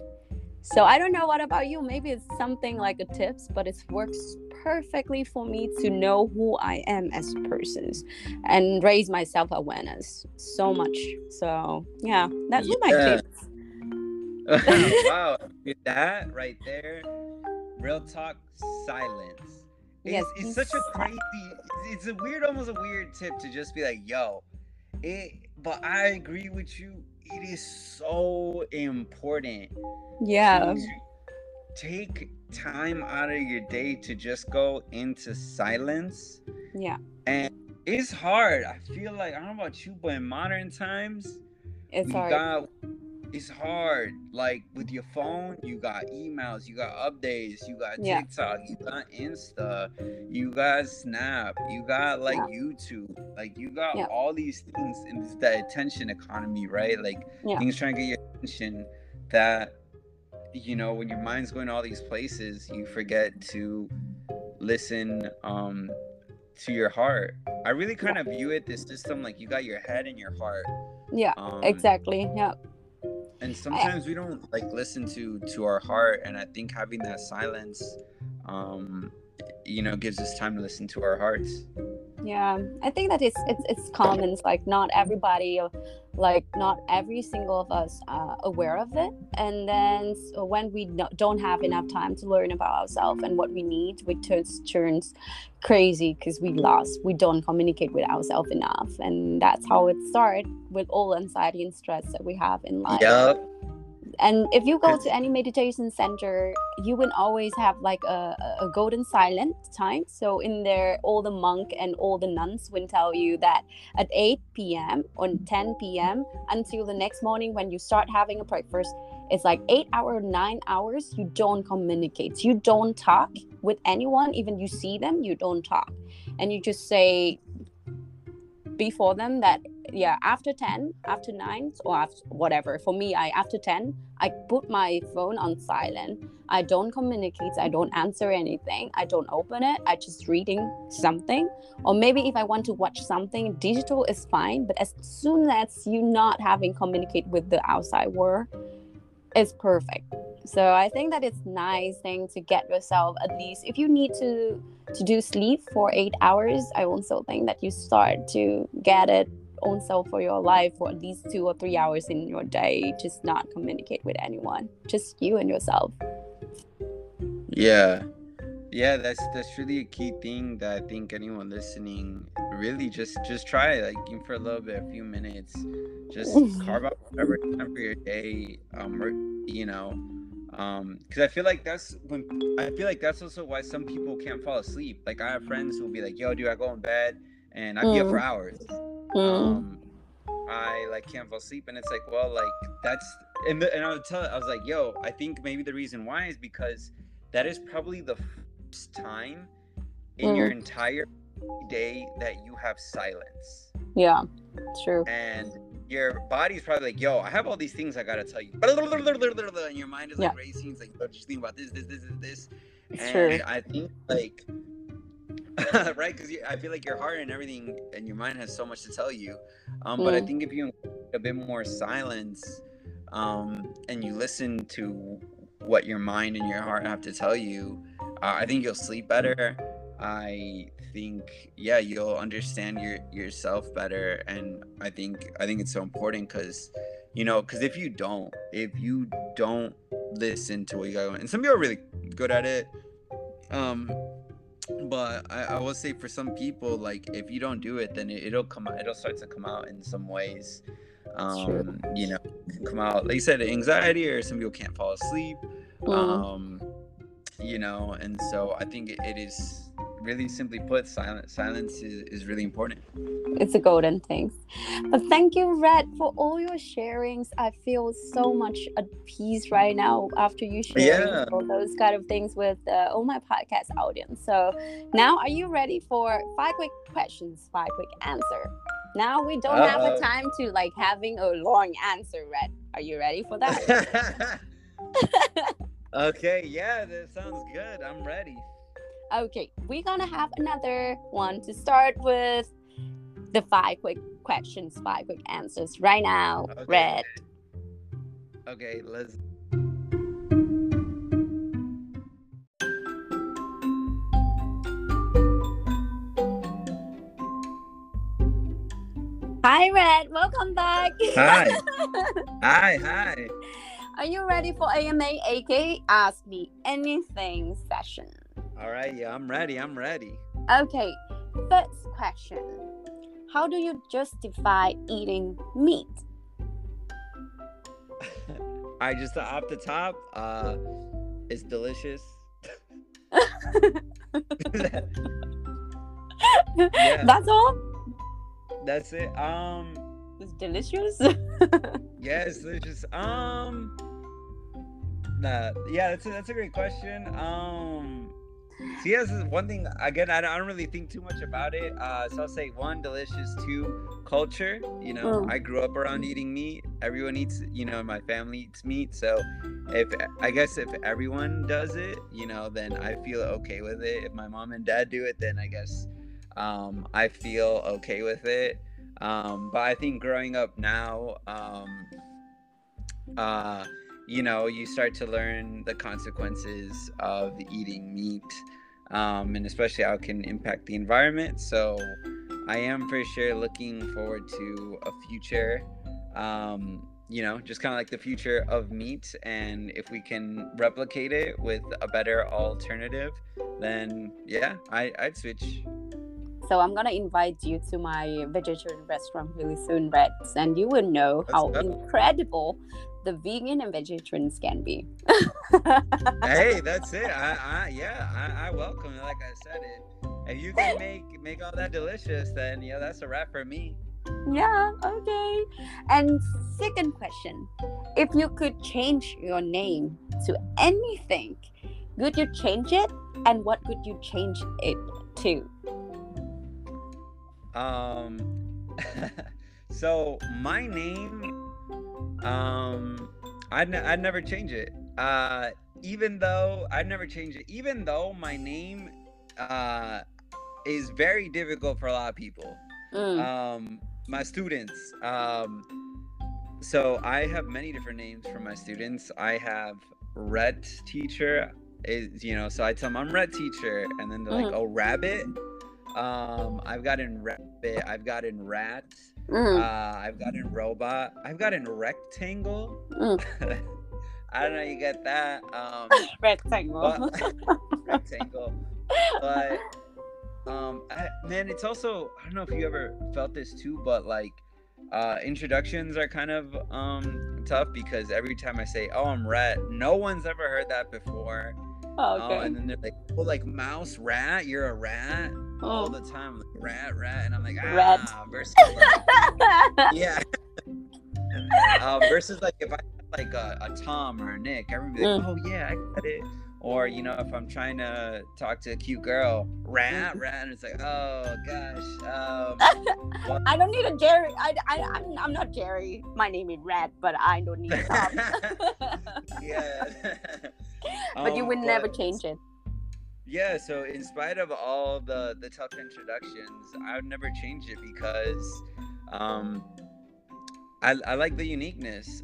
So I don't know what about you. Maybe it's something like a tips, but it works perfectly for me to know who I am as persons and raise my self-awareness so much. So yeah, that's what my tips. Wow, that right there, real talk, silence. It's such a crazy, it's a weird, almost a weird tip to just be like, but I agree with you. It is so important. Yeah. Take time out of your day to just go into silence. Yeah. And it's hard. I feel like, I don't know about you, but in modern times, it's hard. Like with your phone, you got emails, you got updates, you got TikTok, you got Insta, you got Snap, you got like YouTube, like you got all these things in the attention economy, right? Like things trying to get your attention that, when your mind's going to all these places, you forget to listen to your heart. I really kind of view it, this system, like you got your head and your heart. Yeah, exactly. Yeah. And sometimes we don't like listen to our heart, and I think having that silence, gives us time to listen to our hearts. Yeah, I think that it's common. Like not everybody, like not every single of us are aware of it. And then when we don't have enough time to learn about ourselves and what we need, we turns crazy because we don't communicate with ourselves enough. And that's how it starts with all anxiety and stress that we have in life. Yep. And if you go to any meditation center, you will always have like a golden silent time. So in there, all the monk and all the nuns will tell you that at 8 p.m. or 10 p.m. until the next morning when you start having a breakfast, it's like 9 hours, you don't communicate. You don't talk with anyone. Even you see them, you don't talk. And you just say before them that yeah, after 10, after 9, or after whatever. For me, after 10, I put my phone on silent. I don't communicate. I don't answer anything. I don't open it. I just reading something. Or maybe if I want to watch something, digital is fine. But as soon as you not having communicate with the outside world, it's perfect. So I think that it's nice thing to get yourself, at least if you need to do sleep for 8 hours, I also think that you start to get it own self for your life for at least 2 or 3 hours in your day. Just not communicate with anyone, just you and yourself. Yeah, that's really a key thing that I think anyone listening really just try, like, for a little bit, a few minutes, just carve out whatever time for your day, or, you know, because I feel like that's also why some people can't fall asleep. Like, I have friends who'll be like, yo, dude, I go in bed and I'd be up for hours. I like can't fall asleep, and it's like, well, like that's, and I was like, yo, I think maybe the reason why is because that is probably the first time in your entire day that you have silence. Yeah, true. And your body's probably like, yo, I have all these things I gotta tell you, and your mind is like racing. It's like, oh, just think about this. It's and true. I think like. Right, because I feel like your heart and everything and your mind has so much to tell you, but I think if you a bit more silence and you listen to what your mind and your heart have to tell you, I think you'll sleep better. I think you'll understand yourself better, and I think it's so important because, you know, because if you don't listen to what you got, and some people are really good at it, but I will say for some people, like, if you don't do it, then it'll start to come out in some ways. You know, come out, like you said, anxiety, or some people can't fall asleep. You know, and so I think it is really, simply put, silence is really important. It's a golden thing. But thank you, Red, for all your sharings. I feel so much at peace right now after you sharing all those kind of things with all my podcast audience. So now, are you ready for 5 quick questions, 5 quick answers? Now we don't have a time to like having a long answer, Red. Are you ready for that? Okay, yeah, that sounds good. I'm ready. Okay, we're gonna have another one to start with the 5 quick questions, 5 quick answers right now. Okay. Red. Okay, let's. Hi, Red. Welcome back. Hi. Hi. Are you ready for AMA, aka Ask Me Anything session? All right, yeah, I'm ready. Okay, first question. How do you justify eating meat? I just off the top, it's delicious. Yeah. That's all? That's it. It's delicious? Yeah, it's delicious. Yeah, that's a great question. So yes, one thing, again, I don't really think too much about it. So I'll say 1, delicious, 2, culture. You know, I grew up around eating meat. Everyone eats, you know, my family eats meat. So if everyone does it, you know, then I feel okay with it. If my mom and dad do it, then I guess I feel okay with it. But I think growing up now, you know, you start to learn the consequences of eating meat, and especially how it can impact the environment. So I am for sure looking forward to a future, you know, just kind of like the future of meat. And if we can replicate it with a better alternative, then yeah, I'd switch. So I'm going to invite you to my vegetarian restaurant really soon, Red, and you will know how incredible the vegan and vegetarians can be. Hey, that's it. I welcome it. Like I said it. If you can make all that delicious, then, yeah, that's a wrap for me. Yeah, okay. And second question. If you could change your name to anything, could you change it? And what could you change it to? So my name, I'd never change it. Even though I'd never change it, even though my name is very difficult for a lot of people. My students. So I have many different names for my students. I have Red Teacher. Is, you know, so I tell them I'm Red Teacher, and then they're like, oh, Rabbit. I've gotten Rabbit. I've gotten Rat. I've gotten Robot. I've gotten Rectangle. I don't know, you get that. Rectangle. But, But man, it's also, I don't know if you ever felt this too, but like, introductions are kind of tough, because every time I say, oh, I'm Rat, no one's ever heard that before. Oh, okay. And then they're like, oh, like mouse, rat, you're a rat. All the time, like, rat, and I'm like, ah, versus like, versus like if I had like a Tom or a Nick, I would be like, oh yeah, I got it. Or, you know, if I'm trying to talk to a cute girl, rat, and it's like, oh gosh. I don't need a Jerry. I'm not Jerry. My name is Rat, but I don't need a Tom. But you would never change it. Yeah, so in spite of all the tough introductions, I would never change it, because I like the uniqueness.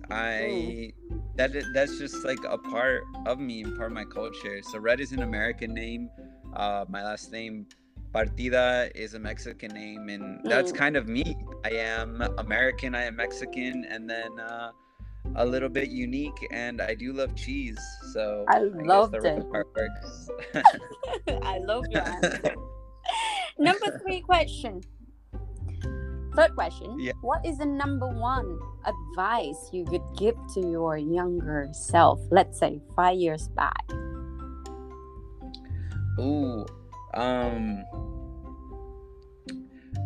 That's just like a part of me and part of my culture. So Red is an American name. My last name, Partida, is a Mexican name, and that's kind of me. I am American, I am Mexican, and then a little bit unique, and I do love cheese, so I love it. I love your answer. Number three question. Third question. Yeah. What is the number one advice you could give to your younger self, let's say 5 years back?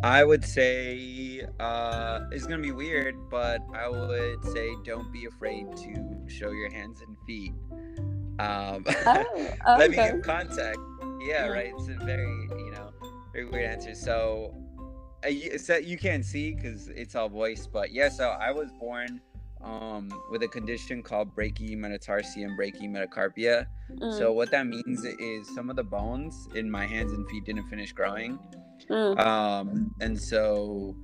I would say, it's going to be weird, but I would say don't be afraid to show your hands and feet. Okay. Let me give context. Yeah, right. It's a very, you know, very weird answer. So you can't see because it's all voice, but yeah, so I was born with a condition called brachymetatarsia and brachymetacarpia. So what that means is some of the bones in my hands and feet didn't finish growing. And so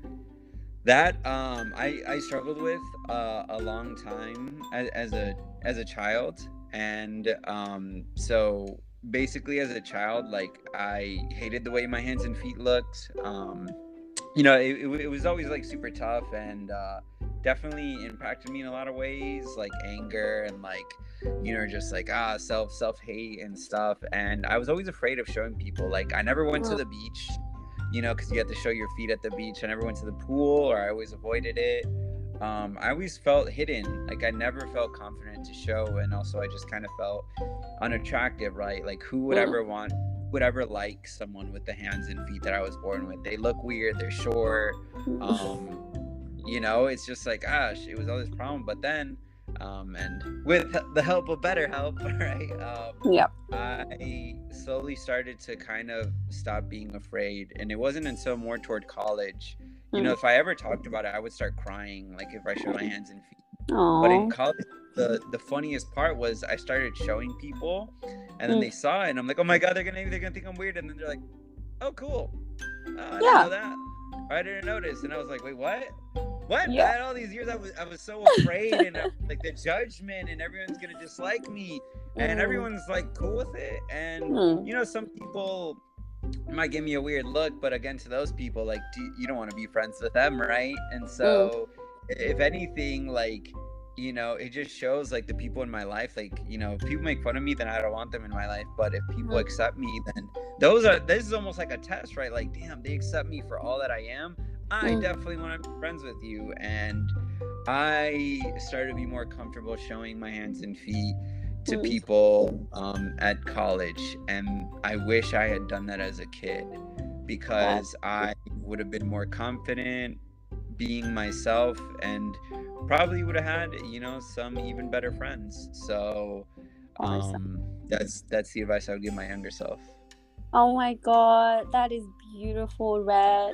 that I struggled with a long time as a child, and so basically as a child, like, I hated the way my hands and feet looked. You know, it was always like super tough, and definitely impacted me in a lot of ways, like anger and like, you know, just like self-hate and stuff. And I was always afraid of showing people. Like, I never went to the beach, you know, because you have to show your feet at the beach. I never went to the pool, or I always avoided it. I always felt hidden. Like, I never felt confident to show, and also I just kind of felt unattractive, right? Like, who would ever want, would ever like someone with the hands and feet that I was born with? They look weird, they're short, you know, it's just like, gosh, it was all this problem. But then, and with the help of BetterHelp, right? I slowly started to kind of stop being afraid, and it wasn't until more toward college. You know, if I ever talked about it, I would start crying, like, if I showed my hands and feet. But in college, the funniest part was I started showing people, and then they saw it, and I'm like, oh my god, they're gonna think I'm weird, and then they're like, oh cool, I didn't know that, or I didn't notice, and I was like, wait, what? Yeah. I had all these years, I was so afraid, and like the judgment, and everyone's gonna dislike me, and everyone's like cool with it, and you know, some people might give me a weird look, but again, to those people, like, you don't want to be friends with them, right? And so if anything, like, you know, it just shows, like, the people in my life, like, you know, if people make fun of me, then I don't want them in my life, but if people accept me, then this is almost like a test, right? Like, damn, they accept me for all that I am, I definitely want to be friends with you. And I started to be more comfortable showing my hands and feet to people at college, and I wish I had done that as a kid, because I would have been more confident being myself, and probably would have had, you know, some even better friends. So that's the advice I would give my younger self. Oh my god, that is beautiful, Red.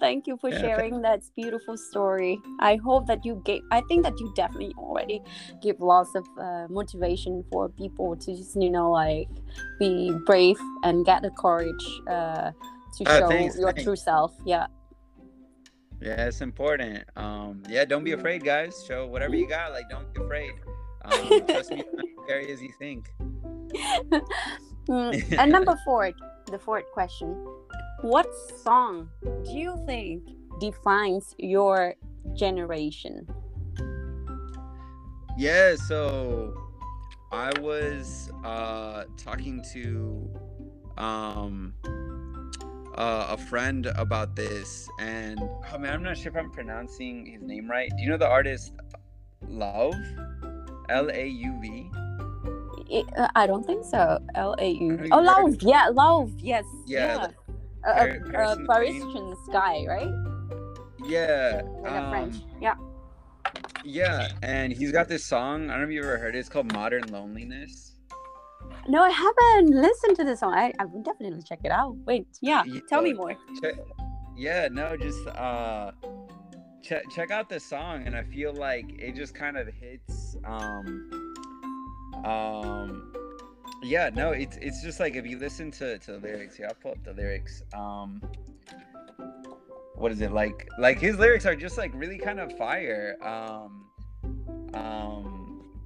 Thank you for sharing that beautiful story. I hope that you gave, I think that you definitely already give lots of motivation for people to just, you know, like be brave and get the courage to show your true self. Yeah. Yeah, it's important. Yeah, don't be afraid, guys. Show whatever you got. Like, don't be afraid. Trust me, it's not as scary as you think. And number four, the fourth question. What song do you think defines your generation? Yeah, so I was talking to a friend about this, and I mean, I'm not sure if I'm pronouncing his name right. Do you know the artist Lauv? L-A-U-V? I don't think so. L-A-U. Oh, Lauv. Yeah, Lauv. Yes. Yeah. A Parisian guy, right? Yeah. French. Yeah. Yeah, and he's got this song. I don't know if you ever heard it. It's called Modern Loneliness. No, I haven't listened to this song. I will definitely check it out. Wait, yeah. Tell me more. Check out this song, and I feel like it just kind of hits. It's just like if you listen to the lyrics. I'll pull up the lyrics. What is it like? Like his lyrics are just like really kind of fire.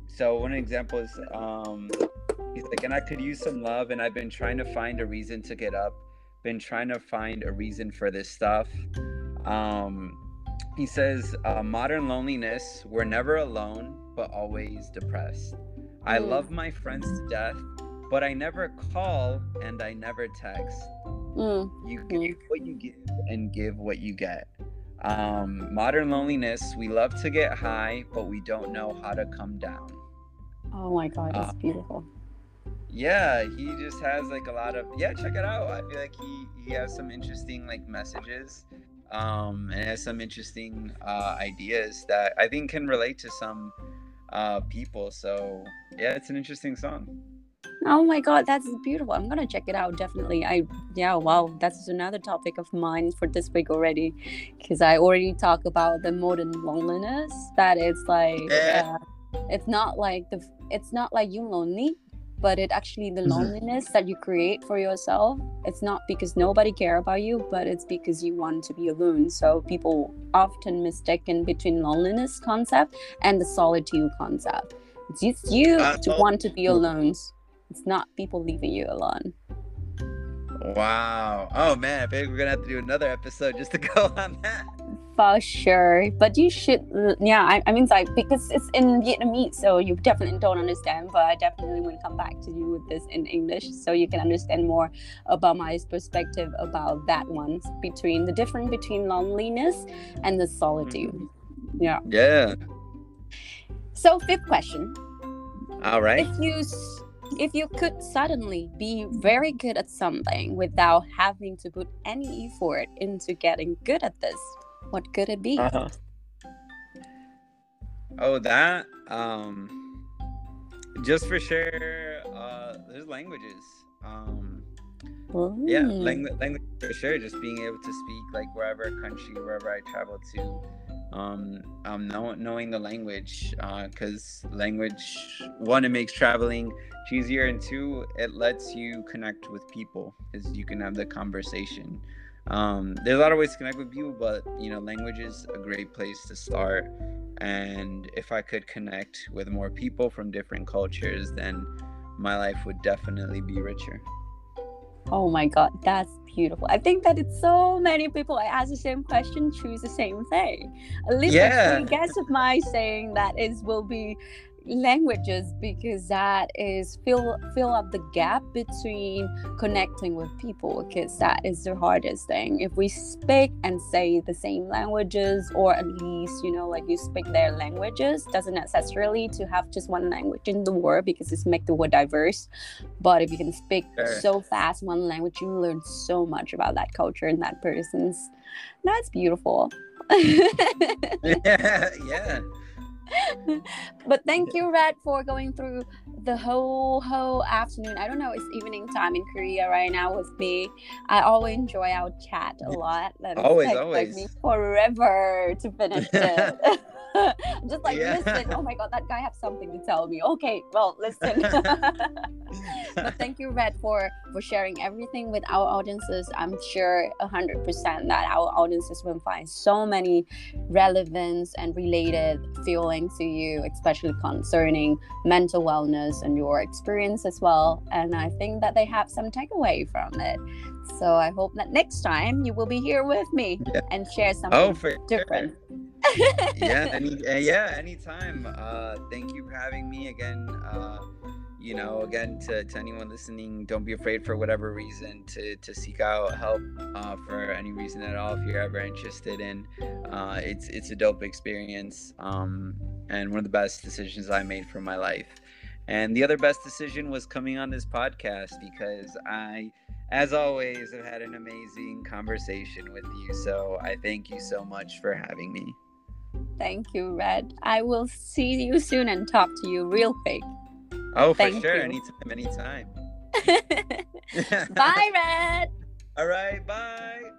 So one example is he's like, and I could use some love, and I've been trying to find a reason to get up, been trying to find a reason for this stuff. He says, modern loneliness, we're never alone, but always depressed. I love my friends to death, but I never call and I never text. You give what you give and give what you get. Modern loneliness, we love to get high, but we don't know how to come down. Oh my God, that's beautiful. Yeah, he just has like a lot of, check it out. I feel like he has some interesting like messages and has some interesting ideas that I think can relate to some people. So yeah, it's an interesting song. Oh my God, that's beautiful. I'm gonna check it out, definitely. That's another topic of mine for this week already, because I already talk about the modern loneliness, that it's like it's not like you lonely, but it actually the loneliness that you create for yourself. It's not because nobody care about you, but it's because you want to be alone. So people often mistaken between loneliness concept and the solitude concept. It's just you to want to be alone. It's not people leaving you alone. Wow. Oh man, I think we're gonna have to do another episode just to go on that. For sure, but you should. Yeah, I mean, like because it's in Vietnamese, so you definitely don't understand. But I definitely will come back to you with this in English, so you can understand more about my perspective about that one between the difference between loneliness and the solitude. Yeah. Yeah. So fifth question. All right. If you could suddenly be very good at something without having to put any effort into getting good at this, what could it be? Just for sure, there's languages. Language for sure. Just being able to speak like wherever I travel to, knowing the language, because language, one, it makes traveling easier, and two, it lets you connect with people because you can have the conversation. There's a lot of ways to connect with people, but you know, language is a great place to start. And if I could connect with more people from different cultures, then my life would definitely be richer. Oh my God, that's beautiful. I think that it's so many people I ask the same question, choose the same thing. At least I guess of my saying that is will be languages, because that is fill up the gap between connecting with people, because that is the hardest thing. If we speak and say the same languages, or at least you know like you speak their languages, doesn't necessarily to have just one language in the world, because it's make the world diverse. But if you can speak so fast one language, you learn so much about that culture and that person's. That's beautiful. But thank you, Red, for going through the whole afternoon. I don't know, it's evening time in Korea right now with me. I always enjoy our chat a lot. That always. It took me forever to finish it. Just like, listen, oh my God, that guy has something to tell me. Okay, well, listen. But thank you, Red, for sharing everything with our audiences. I'm sure 100% that our audiences will find so many relevance and related feelings to you, especially concerning mental wellness and your experience as well. And I think that they have some takeaway from it. So I hope that next time you will be here with me and share something different. Sure. Anytime. Thank you for having me again. To anyone listening, don't be afraid for whatever reason to seek out help for any reason at all. If you're ever interested in, it's a dope experience, and one of the best decisions I made for my life. And the other best decision was coming on this podcast, because I, as always, have had an amazing conversation with you. So I thank you so much for having me. Thank you, Red. I will see you soon and talk to you real quick. Oh, for sure. You. Anytime. Bye, Red. All right. Bye.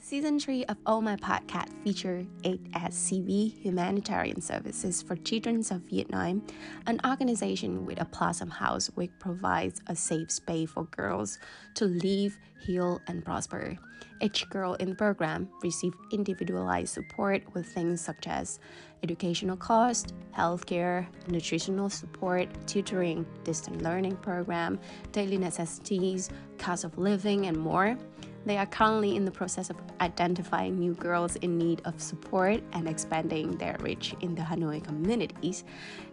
Season 3 of All My Podcast feature 8SCV Humanitarian Services for Children of Vietnam, an organization with a Blossom House which provides a safe space for girls to live, heal, and prosper. Each girl in the program receives individualized support with things such as educational costs, healthcare, nutritional support, tutoring, distant learning program, daily necessities, cost of living, and more. They are currently in the process of identifying new girls in need of support and expanding their reach in the Hanoi communities.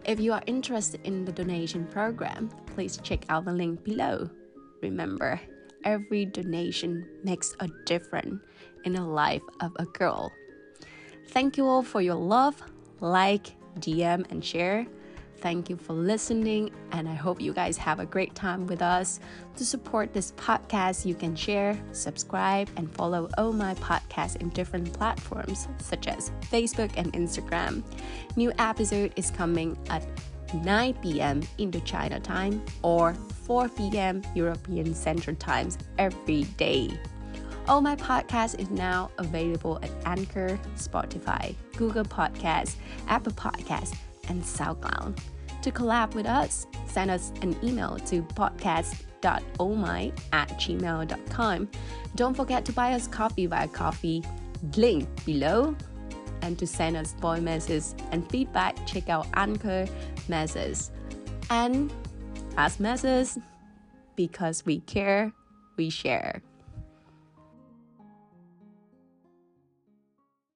If you are interested in the donation program, please check out the link below. Remember, every donation makes a difference in the life of a girl. Thank you all for your love, like, DM, and share. Thank you for listening, and I hope you guys have a great time with us. To support this podcast, you can share, subscribe, and follow All My Podcast in different platforms such as Facebook and Instagram. New episode is coming at 9 p.m. Indochina time or 4 p.m. European Central Times every day. All My Podcast is now available at Anchor, Spotify, Google Podcasts, Apple Podcasts, and SoundCloud. To collab with us, send us an email to podcast.ohmy@gmail.com. Don't forget to buy us coffee via coffee link below. And to send us voice messages and feedback, check out Anchor messages and ask messages, because we care, we share.